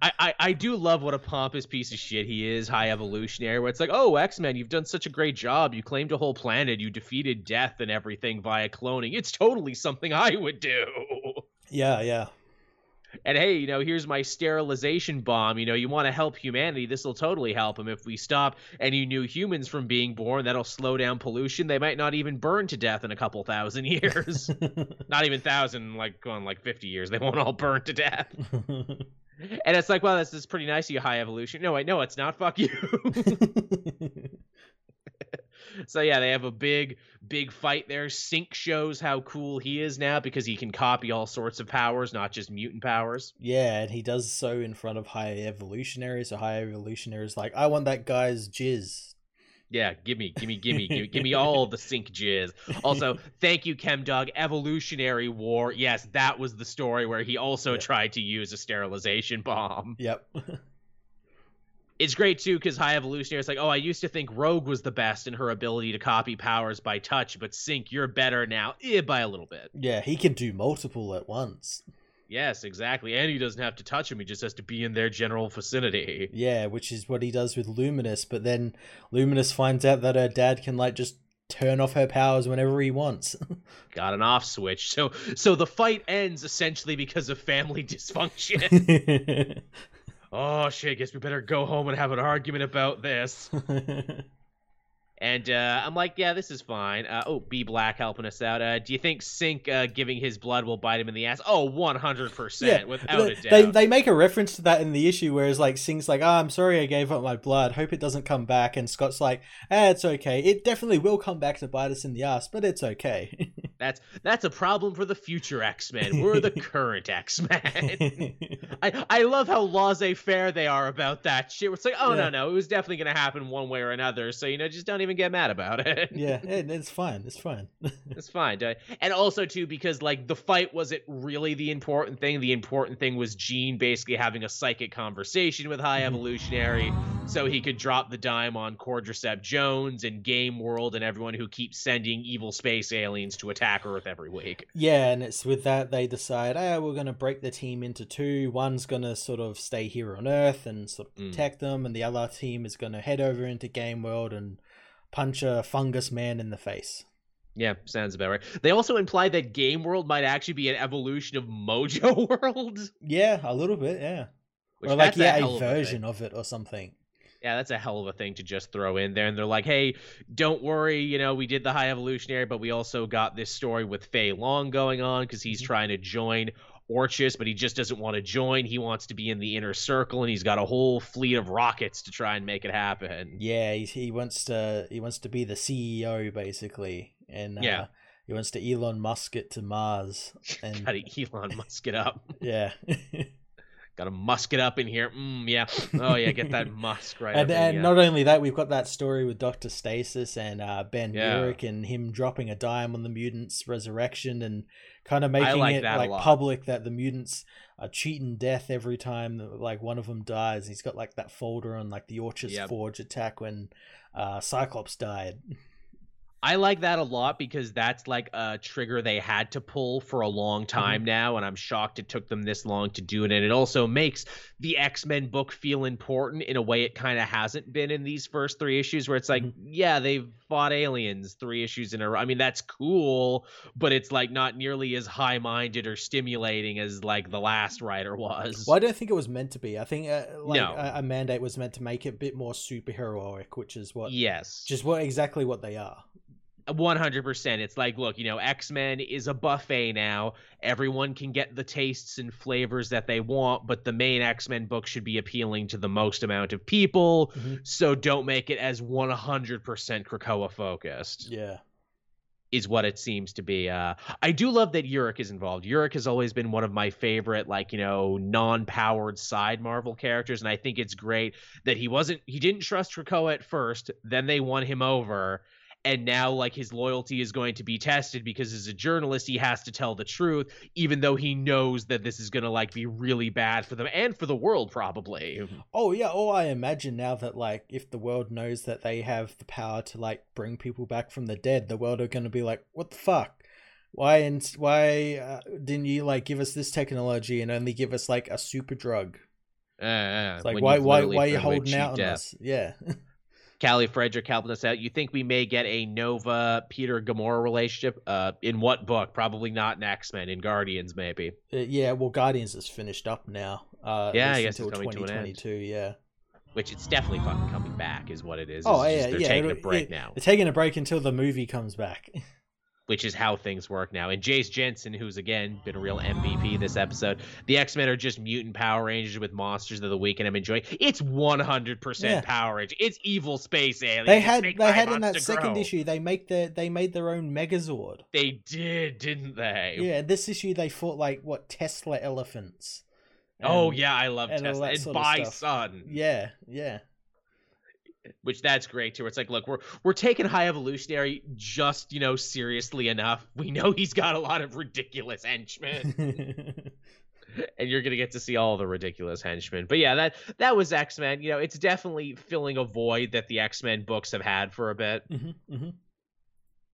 I do love what a pompous piece of shit he is, High Evolutionary, where it's like, X-Men, you've done such a great job. You claimed a whole planet. You defeated death and everything via cloning. It's totally something I would do. Yeah. And hey, here's my sterilization bomb. You want to help humanity. This will totally help them. If we stop any new humans from being born, that'll slow down pollution. They might not even burn to death in a couple thousand years. Not even thousand, like on like 50 years. They won't all burn to death. And it's like, well, this is pretty nice of you, High Evolution. No, wait, no, it's not. Fuck you. So they have a big fight there. Sync shows how cool he is now, because he can copy all sorts of powers, not just mutant powers. Yeah, and he does so in front of High Evolutionary. So High Evolutionary is like, I want that guy's jizz. Yeah, give me all the Sync jizz. Also, thank you, ChemDog. Evolutionary War. Yes, that was the story where he also tried to use a sterilization bomb. Yep. It's great, too, because High Evolutionary is like, I used to think Rogue was the best in her ability to copy powers by touch, but Sync, you're better now by a little bit. Yeah, he can do multiple at once. Yes, exactly. And he doesn't have to touch him. He just has to be in their general vicinity. Yeah, which is what he does with Luminous. But then Luminous finds out that her dad can, like, just turn off her powers whenever he wants. Got an off switch. So the fight ends essentially because of family dysfunction. Oh, shit, guess we better go home and have an argument about this. And I'm like, yeah, this is fine. B Black helping us out. Do you think Sync giving his blood will bite him in the ass? Oh, 100%, yeah, without a doubt. They make a reference to that in the issue, whereas like Sync's like, I'm sorry I gave up my blood. Hope it doesn't come back. And Scott's like, it's okay. It definitely will come back to bite us in the ass, but it's okay. That's a problem for the future X-Men. We're the current X-Men. I love how laissez-faire they are about that shit. It's like, no, it was definitely going to happen one way or another. So, just don't even get mad about it. Yeah, it's fine. It's fine. It's fine. And also, too, because, like, the fight wasn't really the important thing. The important thing was Jean basically having a psychic conversation with High Evolutionary so he could drop the dime on Cordyceps Jones and Game World and everyone who keeps sending evil space aliens to attack Earth every week. Yeah, and it's with that they decide, we're going to break the team into two. One's going to sort of stay here on Earth and sort of protect them, and the other team is going to head over into Game World and punch a fungus man in the face. Yeah, sounds about right. They also imply that Game World might actually be an evolution of Mojo World. Yeah, a little bit, yeah. Which, or like, a version of it or something. Yeah, that's a hell of a thing to just throw in there. And they're like, hey, don't worry, we did the High Evolutionary, but we also got this story with Fei Long going on because he's trying to join Orchis, but he just doesn't want to join. He wants to be in the inner circle, and he's got a whole fleet of rockets to try and make it happen. Yeah, he wants to be the CEO, basically. And yeah. He wants to Elon Musk it to Mars. And gotta Elon Musk it up. Yeah. Gotta musk it up in here. Yeah. Oh, yeah, get that musk right up in here. And not only that, we've got that story with Dr. Stasis and Ben Urich and him dropping a dime on the mutants' resurrection and kind of making it like public that the mutants are cheating death every time like one of them dies. He's got like that folder on like the Orchard's Forge attack when Cyclops died. I like that a lot because that's like a trigger they had to pull for a long time now, and I'm shocked it took them this long to do it. And it also makes the X-Men book feel important in a way it kind of hasn't been in these first three issues, where it's like, yeah, they've fought aliens 3 issues in a row. I mean, that's cool, but it's like not nearly as high-minded or stimulating as like the last writer was. Well, I don't think it was meant to be. I think a mandate was meant to make it a bit more superheroic, which is what exactly what they are. 100%. It's like, look, X-Men is a buffet now. Everyone can get the tastes and flavors that they want, but the main X-Men book should be appealing to the most amount of people. So don't make it as 100% Krakoa focused. Yeah. Is what it seems to be. I do love that Urich is involved. Urich has always been one of my favorite, like, non-powered side Marvel characters, and I think it's great that he didn't trust Krakoa at first, then they won him over. And now, like, his loyalty is going to be tested because as a journalist, he has to tell the truth, even though he knows that this is going to, like, be really bad for them and for the world, probably. Oh, yeah. Oh, I imagine now that, like, if the world knows that they have the power to, like, bring people back from the dead, the world are going to be like, what the fuck? Why didn't you, like, give us this technology and only give us, like, a super drug? It's like, why are you holding out on us? Yeah. Callie Frederick helping us out. You think we may get a Nova-Peter Gamora relationship? In what book? Probably not in X-Men. In Guardians, maybe. Well, Guardians is finished up now. I guess until it's coming 2022, to an end. Yeah. Which it's definitely fucking coming back is what it is. Oh, it's they're taking a break now. They're taking a break until the movie comes back. Which is how things work now. And Jace Jensen, who's, again, been a real MVP this episode. The X-Men are just mutant Power Rangers with monsters of the week, and I'm enjoying it. It's 100% Power Rangers. It's evil space aliens. They had in that second issue, they made their own Megazord. They did, didn't they? Yeah, this issue they fought, like, Tesla elephants. I love Tesla. And Bison. Yeah, yeah. Which that's great too. It's like, look, we're taking High Evolutionary just seriously enough. We know he's got a lot of ridiculous henchmen, and you're gonna get to see all the ridiculous henchmen. But yeah, that was X-Men. It's definitely filling a void that the X-Men books have had for a bit.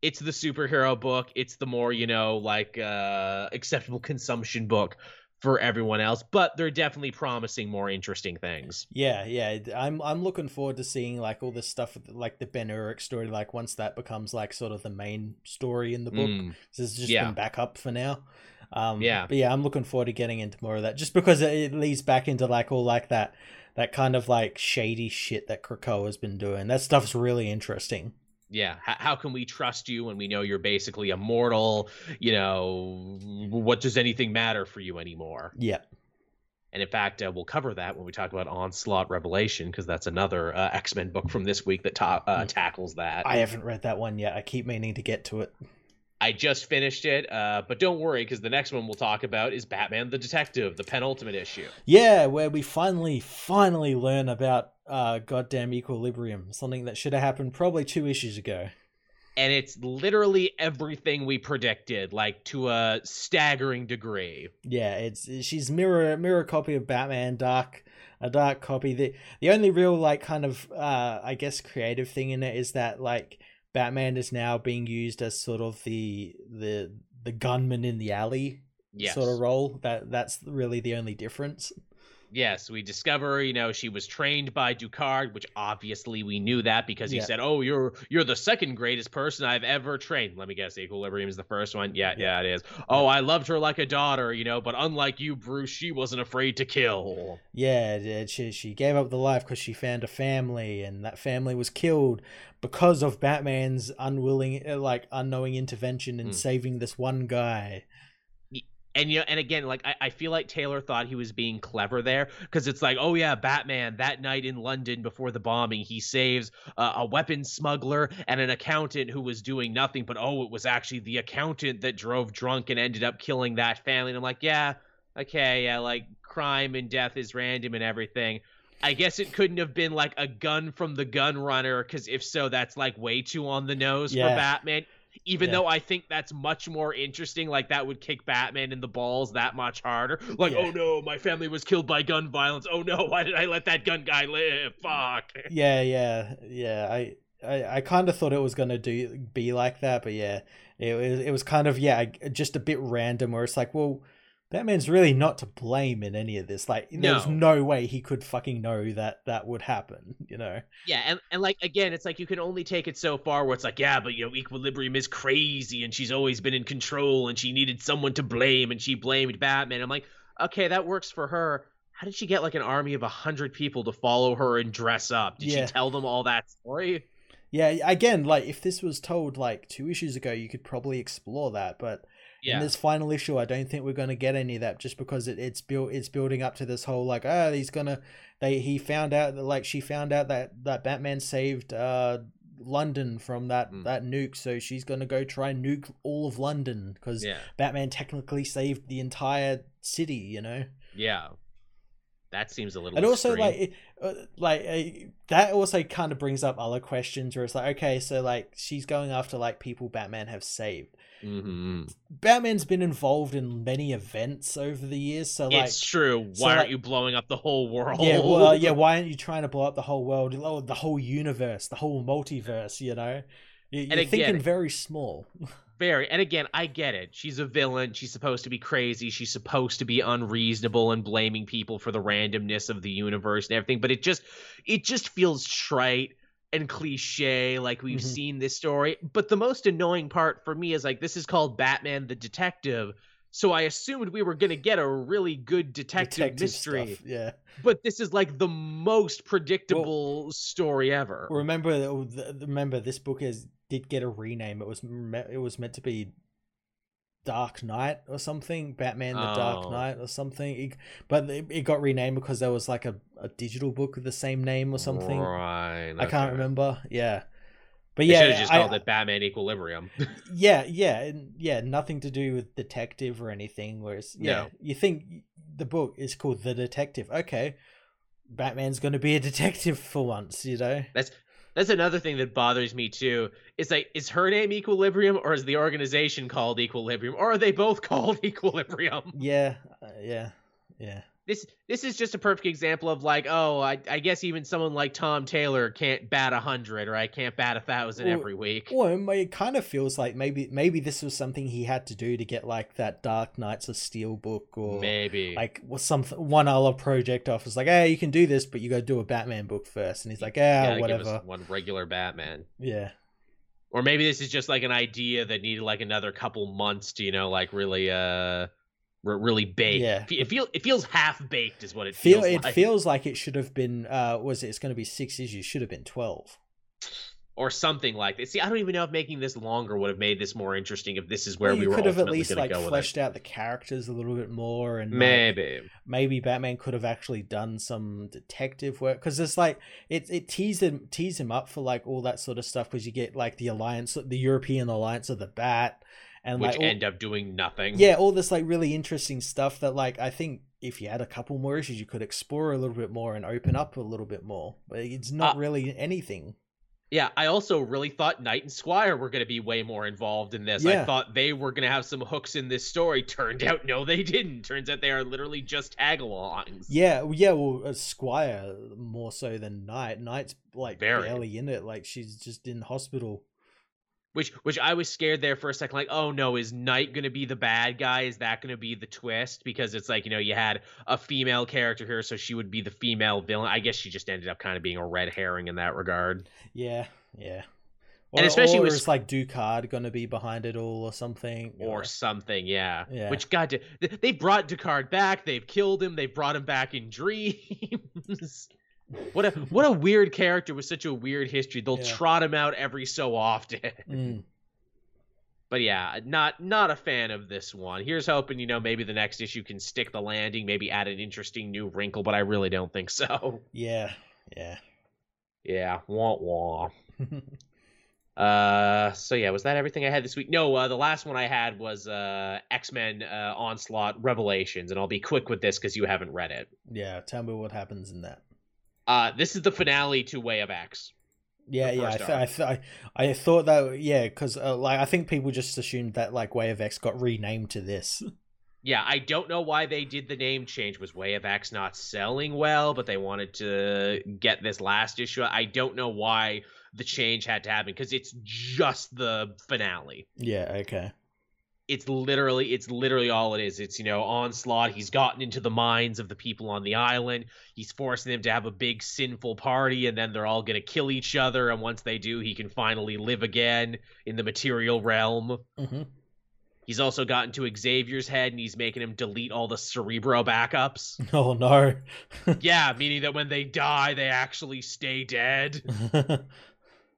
It's the superhero book. It's the more acceptable consumption book for everyone else, but they're definitely promising more interesting things. Yeah. I'm looking forward to seeing like all this stuff, like the Ben Urich story, like once that becomes like sort of the main story in the book. So it's just been back up for now. But yeah, I'm looking forward to getting into more of that, just because it leads back into like all like that kind of like shady shit that Krakoa has been doing. That stuff's really interesting. Yeah. How can we trust you when we know you're basically immortal? You know, what does anything matter for you anymore? Yeah. And in fact, we'll cover that when we talk about Onslaught Revelation, because that's another X-Men book from this week that tackles that. I haven't read that one yet. I keep meaning to get to it. I just finished it, but don't worry, because the next one we'll talk about is Batman the Detective, the penultimate issue. Yeah, where we finally learn about goddamn Equilibrium, something that should have happened probably 2 issues ago. And it's literally everything we predicted, like to a staggering degree. Yeah, she's mirror copy of Batman, a dark copy. The only real like kind of, I guess, creative thing in it is that like, Batman is now being used as sort of the gunman in the alley sort of role. That's really the only difference. Yes, we discover, you know, she was trained by Ducard, which obviously we knew that because he said, "Oh, you're the second greatest person I've ever trained." Let me guess, Equilibrium is the first one. Yeah, it is. Oh, I loved her like a daughter, you know, but unlike you, Bruce, she wasn't afraid to kill. Yeah, she gave up the life because she found a family, and that family was killed because of Batman's unknowing intervention in saving this one guy. And you know, and again, like I feel like Taylor thought he was being clever there, because it's like, oh yeah, Batman that night in London before the bombing, he saves a weapons smuggler and an accountant who was doing nothing. But it was actually the accountant that drove drunk and ended up killing that family. And I'm like, like crime and death is random and everything. I guess it couldn't have been like a gun from the gun runner, because if so, that's like way too on the nose for Batman. Even though I think that's much more interesting, like that would kick Batman in the balls that much harder. Like, oh no, my family was killed by gun violence. Oh no, why did I let that gun guy live? Fuck. Yeah. I kind of thought it was gonna be like that, but yeah, it was kind of just a bit random. Where it's like, well, Batman's really not to blame in any of this. Like, there's no way he could fucking know that would happen, you know? Yeah, and like, again, it's like you can only take it so far where it's like, yeah, but, you know, Equilibrium is crazy and she's always been in control and she needed someone to blame and she blamed Batman. I'm like, okay, that works for her. How did she get, like, an army of 100 people to follow her and dress up? Did she tell them all that story? Yeah, again, like, if this was told, like, 2 issues ago, you could probably explore that, but... Yeah. In this final issue, I don't think we're going to get any of that, just because it's building up to this whole like, oh, he found out that like she found out that Batman saved London from that nuke, so she's going to go try and nuke all of London because Batman technically saved the entire city, you know? Yeah. That seems a little and extreme. Also that also kind of brings up other questions where it's like, okay, so like she's going after like people Batman have saved. Mm-hmm. Batman's been involved in many events over the years, so like it's true. Why aren't you blowing up the whole world? Yeah, well, yeah. Why aren't you trying to blow up the whole world? Oh, the whole universe, the whole multiverse. You know, you're thinking very small. Very, and again, I get it. She's a villain. She's supposed to be crazy. She's supposed to be unreasonable and blaming people for the randomness of the universe and everything. But it just feels trite and cliche, like we've seen this story. But the most annoying part for me is like, this is called Batman the Detective, so I assumed we were gonna get a really good detective mystery. Stuff, yeah, but this is like the most predictable story ever. Remember this book did get a rename. It was meant to be Dark Knight or something, Batman the Dark Knight or something, but it got renamed because there was like a digital book with the same name or something, right? I can't remember. But they should have just called it Batman Equilibrium. Nothing to do with detective or anything, whereas you think the book is called The Detective. Okay, Batman's gonna be a detective for once, you know? That's another thing that bothers me too. It's like, is her name Equilibrium, or is the organization called Equilibrium, or are they both called Equilibrium? Yeah. This is just a perfect example of like, oh, I guess even someone like Tom Taylor can't bat 100 or I can't bat 1,000 every week. Well, it kind of feels like maybe this was something he had to do to get like that Dark Knights of Steel book or maybe like one other project off. It's like, hey, you can do this, but you got to do a Batman book first. And he's like, whatever. Give us one regular Batman. Yeah. Or maybe this is just like an idea that needed like another couple months to, you know, like really baked. Yeah. It feels half baked is what it feels like. It feels like it should have been it's going to be 6 issues, should have been 12 or something like that. See, I don't even know if making this longer would have made this more interesting if this is where we were ultimately going to go with it. You could have at least like fleshed out the characters a little bit more, and maybe like, maybe Batman could have actually done some detective work, because it's like it teased him up for like all that sort of stuff, because you get like the alliance, the European alliance of the Bat. And which like, end up doing nothing. Yeah, all this like really interesting stuff that like I think if you had a couple more issues you could explore a little bit more and open up a little bit more. But it's not really anything. Yeah, I also really thought Knight and Squire were going to be way more involved in this. Yeah. I thought they were going to have some hooks in this story. Turned out, no, they didn't. Turns out they are literally just tag-alongs. Yeah, well, Squire more so than Knight. Knight's like barely in it. Like she's just in hospital. Which I was scared there for a second, like, oh no, is Knight going to be the bad guy? Is that going to be the twist? Because it's like, you know, you had a female character here, so she would be the female villain. I guess she just ended up kind of being a red herring in that regard. Yeah. And especially or was like Ducard going to be behind it all or something? Or something, yeah. Which, goddamn, they brought Ducard back, they've killed him, they brought him back in dreams. What a weird character with such a weird history. They'll trot him out every so often. But yeah, not a fan of this one. Here's hoping, you know, maybe the next issue can stick the landing, maybe add an interesting new wrinkle, but I really don't think so. Yeah. Wah-wah. So yeah, was that everything I had this week? No, the last one I had was X-Men Onslaught Revelations, and I'll be quick with this because you haven't read it. Yeah, tell me what happens in that. This is the finale to Way of X. Yeah. I thought that, yeah, because like I think people just assumed that like Way of X got renamed to this. Yeah, I don't know why they did the name change. Was Way of X not selling well, but they wanted to get this last issue? I don't know why the change had to happen, because it's just the finale. Yeah, okay. It's literally all it is. It's, you know, Onslaught. He's gotten into the minds of the people on the island. He's forcing them to have a big sinful party, and then they're all going to kill each other. And once they do, he can finally live again in the material realm. Mm-hmm. He's also gotten to Xavier's head, and he's making him delete all the Cerebro backups. Oh, no. Yeah, meaning that when they die, they actually stay dead.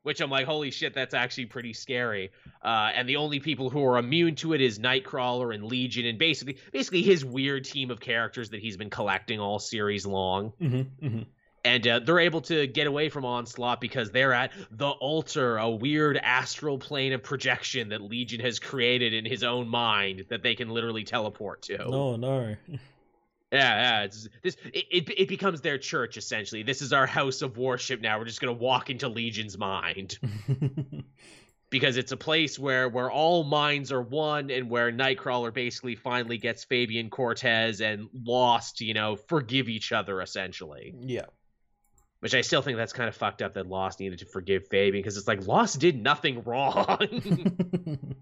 Which I'm like, holy shit, that's actually pretty scary. And the only people who are immune to it is Nightcrawler and Legion, and basically his weird team of characters that he's been collecting all series long. Mm-hmm, mm-hmm. And they're able to get away from Onslaught because they're at the altar, a weird astral plane of projection that Legion has created in his own mind that they can literally teleport to. Oh, no. Yeah, it becomes their church, essentially. This is our house of worship now. We're just going to walk into Legion's mind. Because it's a place where all minds are one, and where Nightcrawler basically finally gets Fabian Cortez and Lost, you know, forgive each other, essentially. Yeah. Which I still think that's kind of fucked up that Lost needed to forgive Fabian, because it's like, Lost did nothing wrong.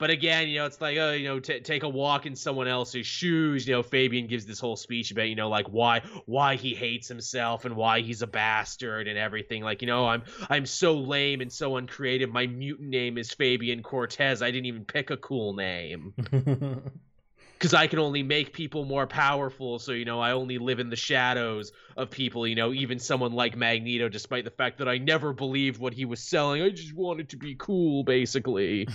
But again, you know, it's like, oh, you know, take a walk in someone else's shoes. You know, Fabian gives this whole speech about, you know, like why he hates himself and why he's a bastard and everything. Like, you know, I'm so lame and so uncreative. My mutant name is Fabian Cortez. I didn't even pick a cool name. Because I can only make people more powerful, so, you know, I only live in the shadows of people, you know, even someone like Magneto, despite the fact that I never believed what he was selling. I just wanted to be cool, basically.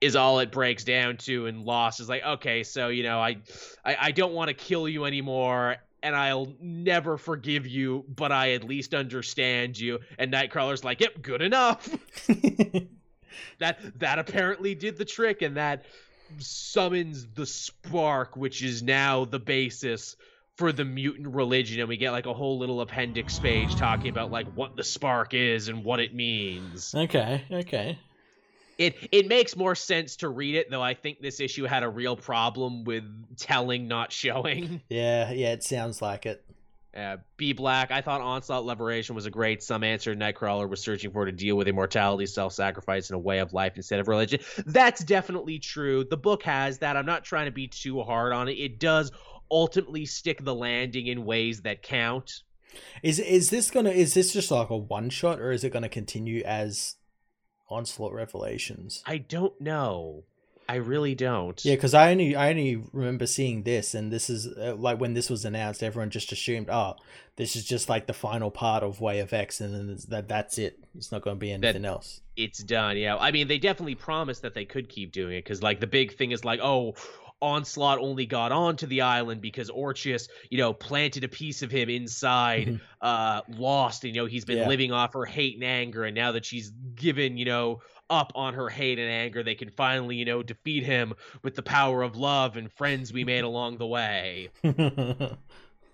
Is all it breaks down to, and Lost is like, okay, so, you know, I don't want to kill you anymore, and I'll never forgive you, but I at least understand you. And Nightcrawler's like, yep, good enough. That apparently did the trick, and that summons the spark, which is now the basis for the mutant religion, and we get like a whole little appendix page talking about like what the spark is and what it means. Okay. It makes more sense to read it, though I think this issue had a real problem with telling not showing. Yeah, it sounds like it. B. Black, I thought Onslaught Liberation was a great some answer Nightcrawler was searching for to deal with immortality, self-sacrifice, and a way of life instead of religion. That's definitely true. The book has that. I'm not trying to be too hard on it. It does ultimately stick the landing in ways that count. Is this just like a one shot, or is it gonna continue as Onslaught Revelations? I don't know. I really don't. Yeah, because I only remember seeing this, and this is like when this was announced, everyone just assumed, oh, this is just like the final part of Way of X, and then that's it. It's not going to be anything else. It's done. Yeah, I mean, they definitely promised that they could keep doing it because, like, the big thing is like, oh, Onslaught only got onto the island because Orcus, planted a piece of him inside, mm-hmm. Lost. And, he's been living off her hate and anger, and now that she's given, up on her hate and anger, they can finally, defeat him with the power of love and friends we made along the way.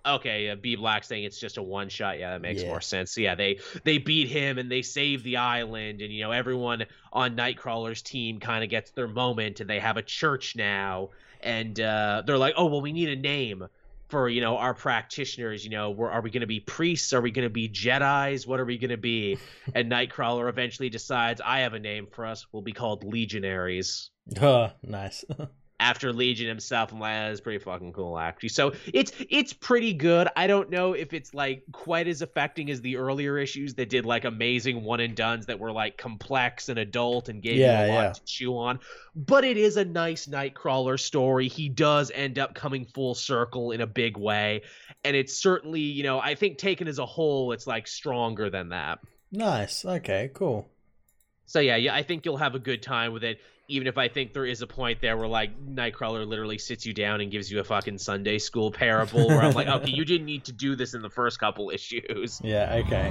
Okay, B. Black saying it's just a one shot. Yeah, that makes more sense. So, yeah, they beat him and they save the island, and everyone on Nightcrawler's team kind of gets their moment, and they have a church now, and they're like, oh well, we need a name for our practitioners. Are we going to be priests? Are we going to be Jedis? What are we going to be? And Nightcrawler eventually decides, I have a name for us. We'll be called Legionaries. Oh, nice. After Legion himself, I'm like, that's pretty fucking cool, actually. So it's pretty good. I don't know if it's like quite as affecting as the earlier issues that did like amazing one and dones that were like complex and adult and gave you a lot to chew on. But it is a nice Nightcrawler story. He does end up coming full circle in a big way, and it's certainly, I think taken as a whole, it's like stronger than that. Nice. Okay. Cool. So yeah, I think you'll have a good time with it. Even if I think there is a point there where, like, Nightcrawler literally sits you down and gives you a fucking Sunday school parable where I'm like, okay, you didn't need to do this in the first couple issues. Yeah, okay.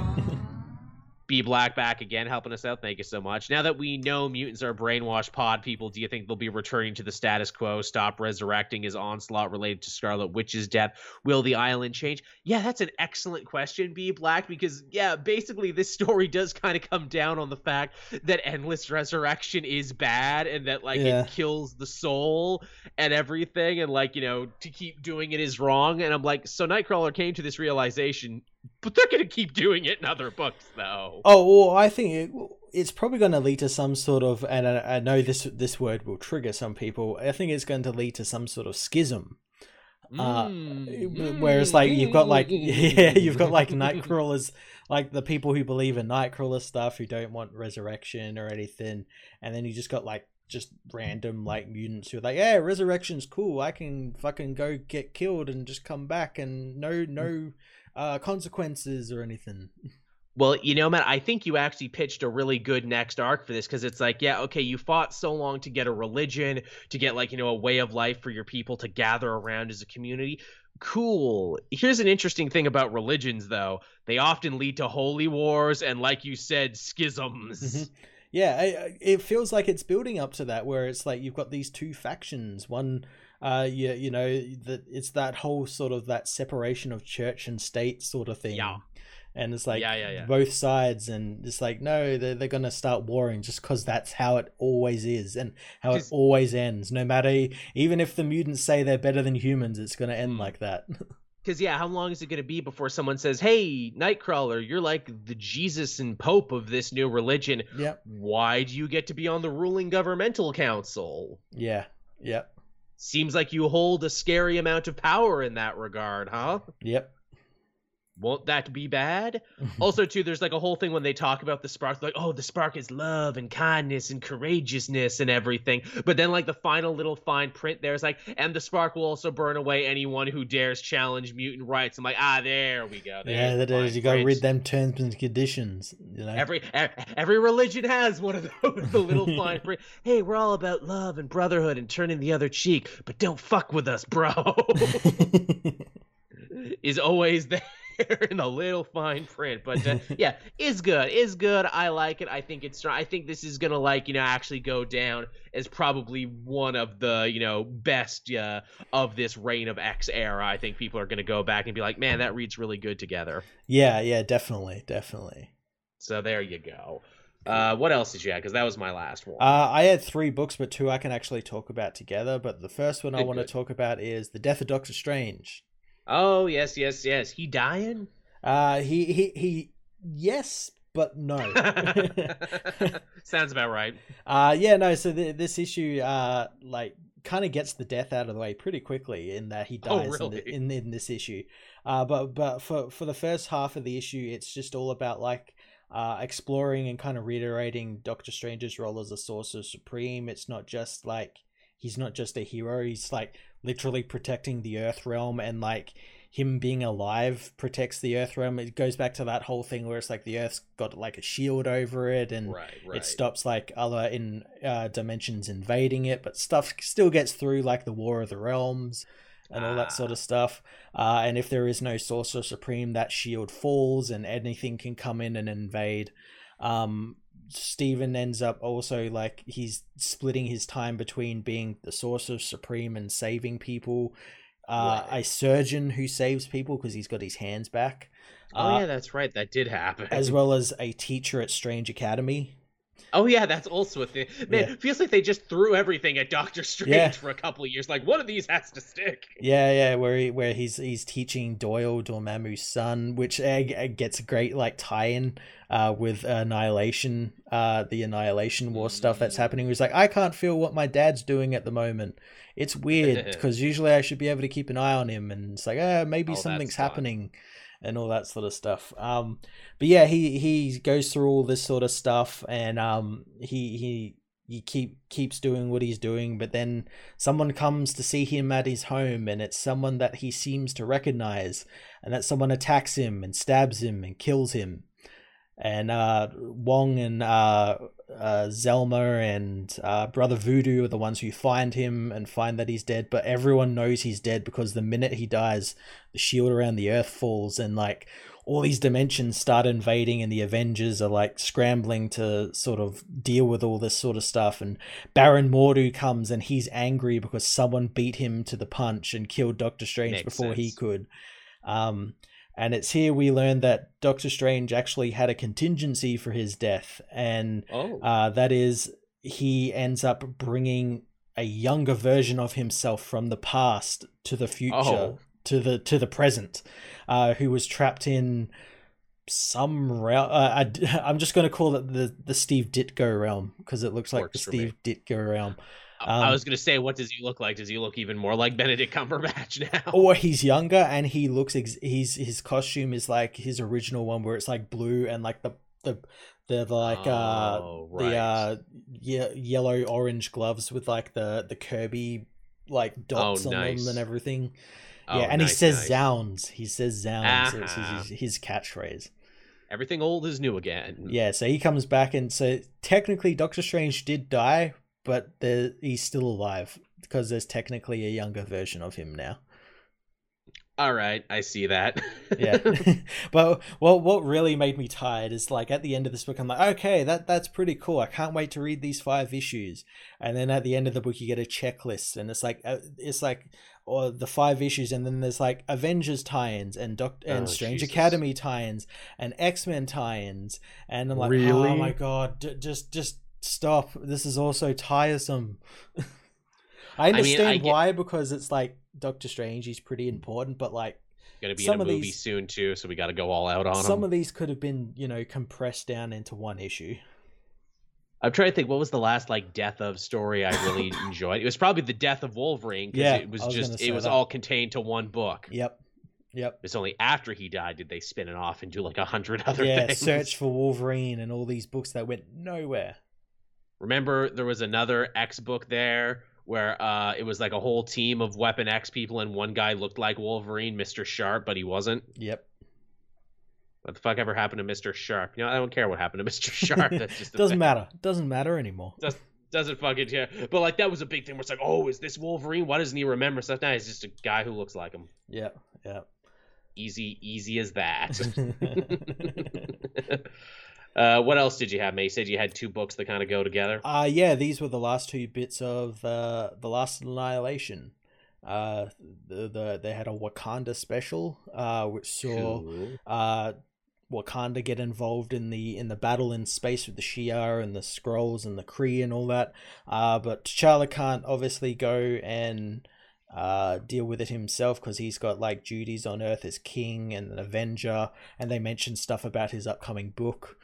B. Black back again, helping us out. Thank you so much. Now that we know mutants are brainwashed pod people, do you think they'll be returning to the status quo? Stop resurrecting is Onslaught related to Scarlet Witch's death? Will the island change? Yeah, that's an excellent question, B. Black, because, yeah, basically this story does kind of come down on the fact that endless resurrection is bad, and that, like, it kills the soul and everything, and, like, to keep doing it is wrong. And I'm like, so Nightcrawler came to this realization, but they're going to keep doing it in other books, though. Oh, well, I think it's probably going to lead to some sort of, and I know this word will trigger some people, I think it's going to lead to some sort of schism. Where it's like, you've got like Nightcrawlers, like the people who believe in Nightcrawler stuff, who don't want resurrection or anything. And then you just got like, just random like mutants who are like, yeah, resurrection's cool. I can fucking go get killed and just come back and no consequences or anything. Well, Matt, I think you actually pitched a really good next arc for this, because it's like, yeah, okay, you fought so long to get a religion, to get like, a way of life for your people to gather around as a community. Cool. Here's an interesting thing about religions, though. They often lead to holy wars and, like you said, schisms. Mm-hmm. Yeah, it feels like it's building up to that, where it's like you've got these two factions. One, it's that whole sort of that separation of church and state sort of thing. Yeah. And it's like both sides, and it's like, no, they're going to start warring just because that's how it always is and how it always ends. No matter, even if the mutants say they're better than humans, it's going to end like that. Because, yeah, how long is it going to be before someone says, hey, Nightcrawler, you're like the Jesus and Pope of this new religion. Yep. Why do you get to be on the ruling governmental council? Yeah, yep. Seems like you hold a scary amount of power in that regard, huh? Yep. Won't that be bad? Also, too, there's like a whole thing when they talk about the spark, like, oh, the spark is love and kindness and courageousness and everything. But then like the final little fine print there is like, and the spark will also burn away anyone who dares challenge mutant rights. I'm like, there we go. Yeah, that is. You got to read them terms and conditions. Every religion has one of those, the little fine print. Hey, we're all about love and brotherhood and turning the other cheek, but don't fuck with us, bro. Is always there. In a little fine print, but yeah, is good. I like it. I think it's strong. I think this is gonna like actually go down as probably one of the best of this Reign of X era. I think people are gonna go back and be like, man, that reads really good together. Yeah, definitely. So there you go. What else did you have? Because that was my last one. I had three books, but two I can actually talk about together. But the first one I want to talk about is The Death of Doctor Strange. Oh, yes, yes, yes. He dying? He yes, but no. Sounds about right. Yeah, no, so this issue, like, kind of gets the death out of the way pretty quickly in that he dies in this issue. But for the first half of the issue, it's just all about, like, exploring and kind of reiterating Doctor Strange's role as a Sorcerer Supreme. It's not just like he's not just a hero, he's like literally protecting the Earth realm, and like him being alive protects the Earth realm. It goes back to that whole thing where it's like the Earth's got like a shield over it, and it stops like other dimensions invading it, but stuff still gets through, like the War of the Realms and all that sort of stuff. And if there is no Sorcerer Supreme, that shield falls and anything can come in and invade. Steven ends up also, like, he's splitting his time between being the Sorcerer Supreme and saving people. A surgeon who saves people because he's got his hands back. Oh, yeah, that's right. That did happen. As well as a teacher at Strange Academy. Oh, yeah, that's also a thing. Man, it feels like they just threw everything at Doctor Strange for a couple of years. Like, one of these has to stick. Yeah, yeah, where he's teaching Doyle, Dormammu's son, which gets a great, like, tie-in with Annihilation, the Annihilation War stuff that's happening. He's like, I can't feel what my dad's doing at the moment. It's weird, because usually I should be able to keep an eye on him. And it's like, maybe something's happening. And all that sort of stuff. But yeah, he goes through all this sort of stuff, and he keeps doing what he's doing. But then someone comes to see him at his home, and it's someone that he seems to recognize, and that someone attacks him and stabs him and kills him. And Wong and Zelma and Brother Voodoo are the ones who find him and find that he's dead, but everyone knows he's dead because the minute he dies, the shield around the Earth falls, and like all these dimensions start invading, and the Avengers are like scrambling to sort of deal with all this sort of stuff. And Baron Mordo comes, and he's angry because someone beat him to the punch and killed Doctor Strange before he could. And it's here we learn that Doctor Strange actually had a contingency for his death. And that is, he ends up bringing a younger version of himself from the past to the future, to the present, who was trapped in some realm. I'm just going to call it the Steve Ditko realm, because it looks like the Steve Ditko realm. I was going to say, what does he look like? Does he look even more like Benedict Cumberbatch now? Or he's younger, and he looks his costume is like his original one, where it's like blue and like the yellow orange gloves with like the Kirby like dots on them and everything. Zounds. He says Zounds. It's his catchphrase. Everything old is new again. Yeah, so he comes back, and so technically Doctor Strange did die, but he's still alive because there's technically a younger version of him now. All right, I see that. Yeah. But what really made me tired is, like, at the end of this book, I'm like, okay, that's pretty cool. I can't wait to read these 5 issues. And then at the end of the book, you get a checklist, and it's like the 5 issues, and then there's like Avengers tie-ins and Strange Academy tie-ins and X-Men tie-ins, and I'm like, really? Oh my god, just stop, this is all so tiresome. I understand why, because it's like Doctor Strange, he's pretty important, but like gonna be in a movie soon too, so we got to go all out on some of these could have been, you know, compressed down into one issue. I'm trying to think, what was the last like death of story I really enjoyed? It was probably the death of Wolverine, because it was all contained to one book. Yep. It's only after he died did they spin it off and do like 100 other things. Search for Wolverine and all these books that went nowhere. Remember, there was another X book there where it was like a whole team of Weapon X people, and one guy looked like Wolverine, Mr. Sharp, but he wasn't. Yep. What the fuck ever happened to Mr. Sharp? You know, I don't care what happened to Mr. Sharp. That's just doesn't matter. Doesn't matter anymore. Doesn't fucking care. But like that was a big thing where it's like, oh, is this Wolverine? Why doesn't he remember stuff? Now he's just a guy who looks like him. Yeah. Easy as that. What else did you have, mate? You said you had 2 books that kind of go together. These were the last 2 bits of The Last Annihilation. They had a Wakanda special, which saw Wakanda get involved in the battle in space with the Shi'ar and the Skrulls and the Kree and all that. But T'Challa can't obviously go and deal with it himself because he's got like duties on Earth as king and an Avenger, and they mentioned stuff about his upcoming book.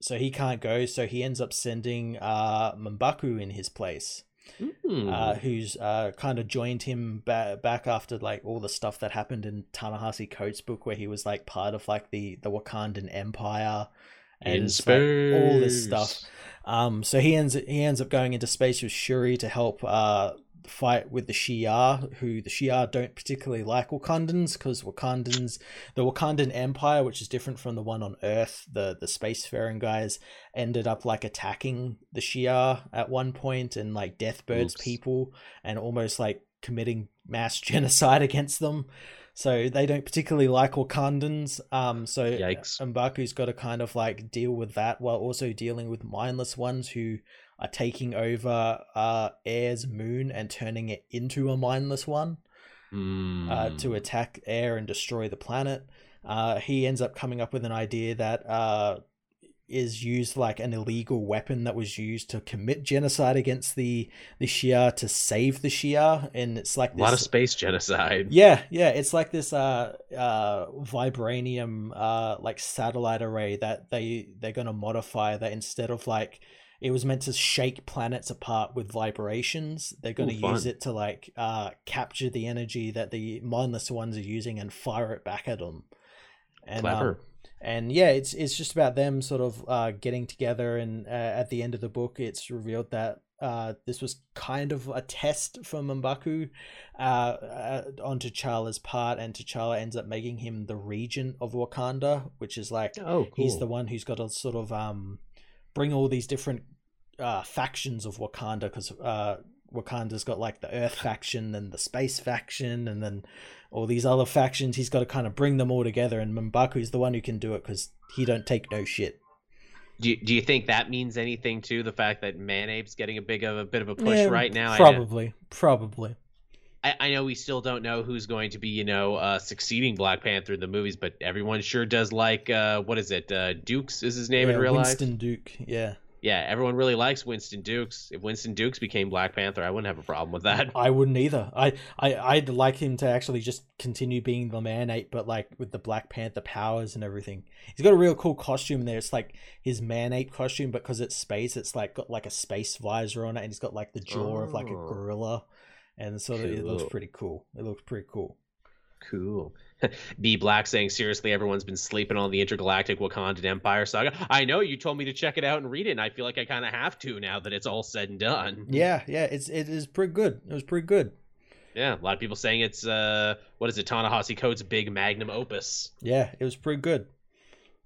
So he can't go, so he ends up sending M'Baku in his place. Who's kind of joined him back after like all the stuff that happened in Ta-Nehisi Coates' book, where he was like part of like the Wakandan Empire and in space. Like, all this stuff. So he ends up going into space with Shuri to help fight with the Shi'ar, who the Shi'ar don't particularly like Wakandans because the Wakandan Empire, which is different from the one on Earth, the spacefaring guys ended up like attacking the Shi'ar at one point and like Deathbird's people and almost like committing mass genocide against them. So they don't particularly like Wakandans. So M'Baku's got to kind of like deal with that while also dealing with mindless ones who are taking over Air's moon and turning it into a mindless one to attack Air and destroy the planet. He ends up coming up with an idea that is used like an illegal weapon that was used to commit genocide against the Shi'ar to save the Shi'ar, and it's like this, a lot of space genocide. Yeah, it's like this vibranium like satellite array that they're gonna modify that instead of like. It was meant to shake planets apart with vibrations. They're going to use it to like capture the energy that the mindless ones are using and fire it back at them. And, clever. And yeah, it's just about them sort of getting together. And at the end of the book, it's revealed that this was kind of a test from M'Baku on T'Challa's part, and T'Challa ends up making him the regent of Wakanda, which is like he's the one who's got a sort of bring all these different factions of Wakanda, because Wakanda's got like the Earth faction and the Space faction and then all these other factions. He's got to kind of bring them all together, and M'Baku's the one who can do it because he don't take no shit. Do you think that means anything to the fact that Manape's getting a bit of a push right now? Probably. I know we still don't know who's going to be, succeeding Black Panther in the movies, but everyone sure does like, what is it? Dukes is his name in real life? Winston Duke, yeah. Yeah, everyone really likes Winston Dukes. If Winston Dukes became Black Panther, I wouldn't have a problem with that. I wouldn't either. I'd like him to actually just continue being the Manape, but like with the Black Panther powers and everything. He's got a real cool costume there. It's like his Manape costume, but because it's space, it's like got like a space visor on it, and he's got like the jaw of like a gorilla. And so it looks pretty cool. Cool. B Black saying, seriously, everyone's been sleeping on the intergalactic Wakandan Empire saga. I know, you told me to check it out and read it, and I feel like I kind of have to now that it's all said and done. Yeah, it is pretty good. It was pretty good. Yeah, a lot of people saying it's, what is it, Ta-Nehisi Coates' big magnum opus. Yeah, it was pretty good.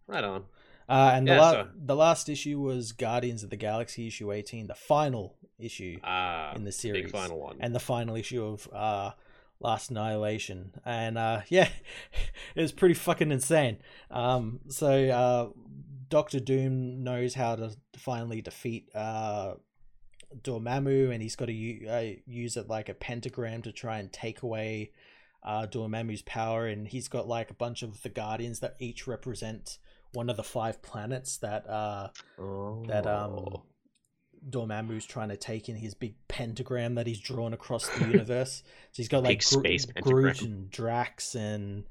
Right on. The last issue was Guardians of the Galaxy issue 18, the final issue in the series, big final one, and the final issue of Last Annihilation, and it was pretty fucking insane. So Doctor Doom knows how to finally defeat Dormammu, and he's got to use it like a pentagram to try and take away Dormammu's power, and he's got like a bunch of the Guardians that each represent one of the 5 planets that Dormammu's trying to take in his big pentagram that he's drawn across the universe. So he's got like Groot and Drax and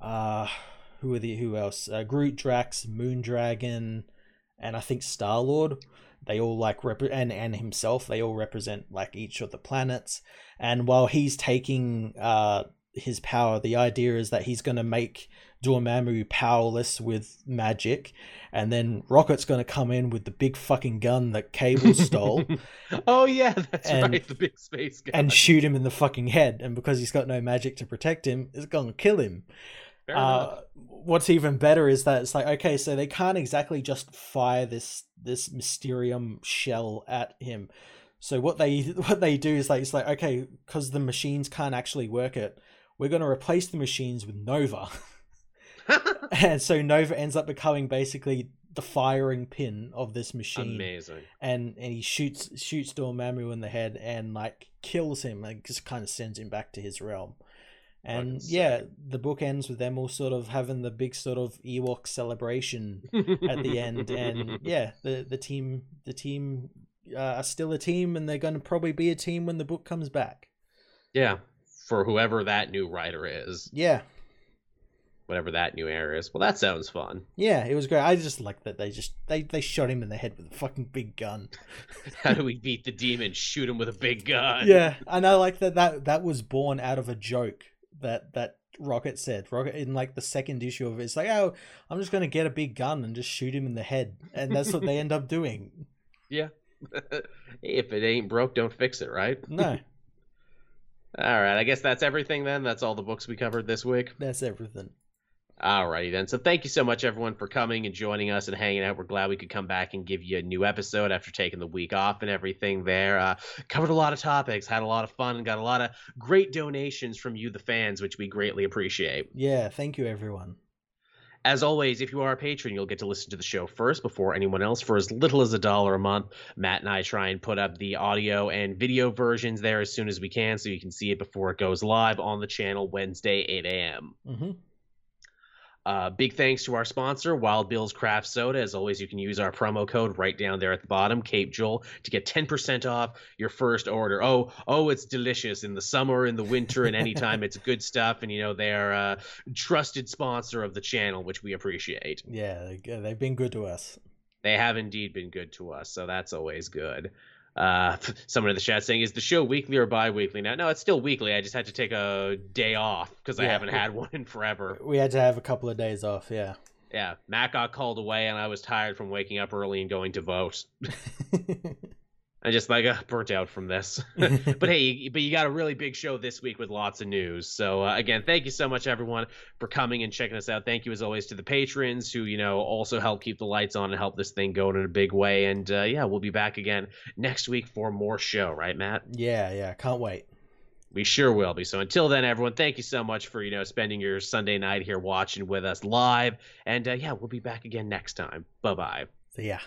who else? Groot, Drax, Moondragon, and I think Star-Lord. They all like and himself. They all represent like each of the planets. And while he's taking his power, the idea is that he's going to make Dormammu powerless with magic, and then Rocket's going to come in with the big fucking gun that Cable stole. Oh yeah, that's right, the big space gun. And shoot him in the fucking head, and because he's got no magic to protect him, it's going to kill him. What's even better is that it's like, okay, so they can't exactly just fire this Mysterium shell at him. So what they do is like, it's like, okay, because the machines can't actually work it, we're going to replace the machines with Nova. And so Nova ends up becoming basically the firing pin of this machine. Amazing. And he shoots Dormammu in the head and like kills him, and just kind of sends him back to his realm. And yeah, the book ends with them all sort of having the big sort of Ewok celebration at the end. And yeah, the team are still a team, and they're going to probably be a team when the book comes back. Yeah, for whoever that new writer is. Yeah. Whatever that new era is. Well, that sounds fun. Yeah, it was great. I just like that they shot him in the head with a fucking big gun. How do we beat the demon? Shoot him with a big gun. Yeah, and I like that was born out of a joke that Rocket said. Rocket, in like the second issue of it, it's like, oh, I'm just going to get a big gun and just shoot him in the head. And that's what they end up doing. Yeah. If it ain't broke, don't fix it, right? No. All right, I guess that's everything then. That's all the books we covered this week. That's everything. Alrighty then. So thank you so much everyone for coming and joining us and hanging out. We're glad we could come back and give you a new episode after taking the week off and everything there. Covered a lot of topics, had a lot of fun, and got a lot of great donations from you, the fans, which we greatly appreciate. Yeah, thank you everyone. As always, if you are a patron, you'll get to listen to the show first before anyone else for as little as $1 a month. Matt and I try and put up the audio and video versions there as soon as we can so you can see it before it goes live on the channel Wednesday, 8 a.m. Mm-hmm. Big thanks to our sponsor, Wild Bill's Craft Soda. As always, you can use our promo code right down there at the bottom, Cape Joel, to get 10% off your first order. Oh, it's delicious in the summer, in the winter, and anytime. It's good stuff. And, you know, they're a trusted sponsor of the channel, which we appreciate. Yeah, they've been good to us. They have indeed been good to us, so that's always good. Someone in the chat saying, is the show weekly or bi-weekly now? No, it's still weekly. I just had to take a day off because I haven't had one in forever. We had to have a couple of days off. Yeah. Matt got called away and I was tired from waking up early and going to vote. I just like burnt out from this. But hey, but you got a really big show this week with lots of news. So again, thank you so much everyone for coming and checking us out. Thank you as always to the patrons who, you know, also help keep the lights on and help this thing go in a big way. And yeah, we'll be back again next week for more show, right, Matt? Yeah, can't wait. We sure will be. So until then, everyone, thank you so much for, you know, spending your Sunday night here watching with us live. And yeah, we'll be back again next time. Bye bye. See ya.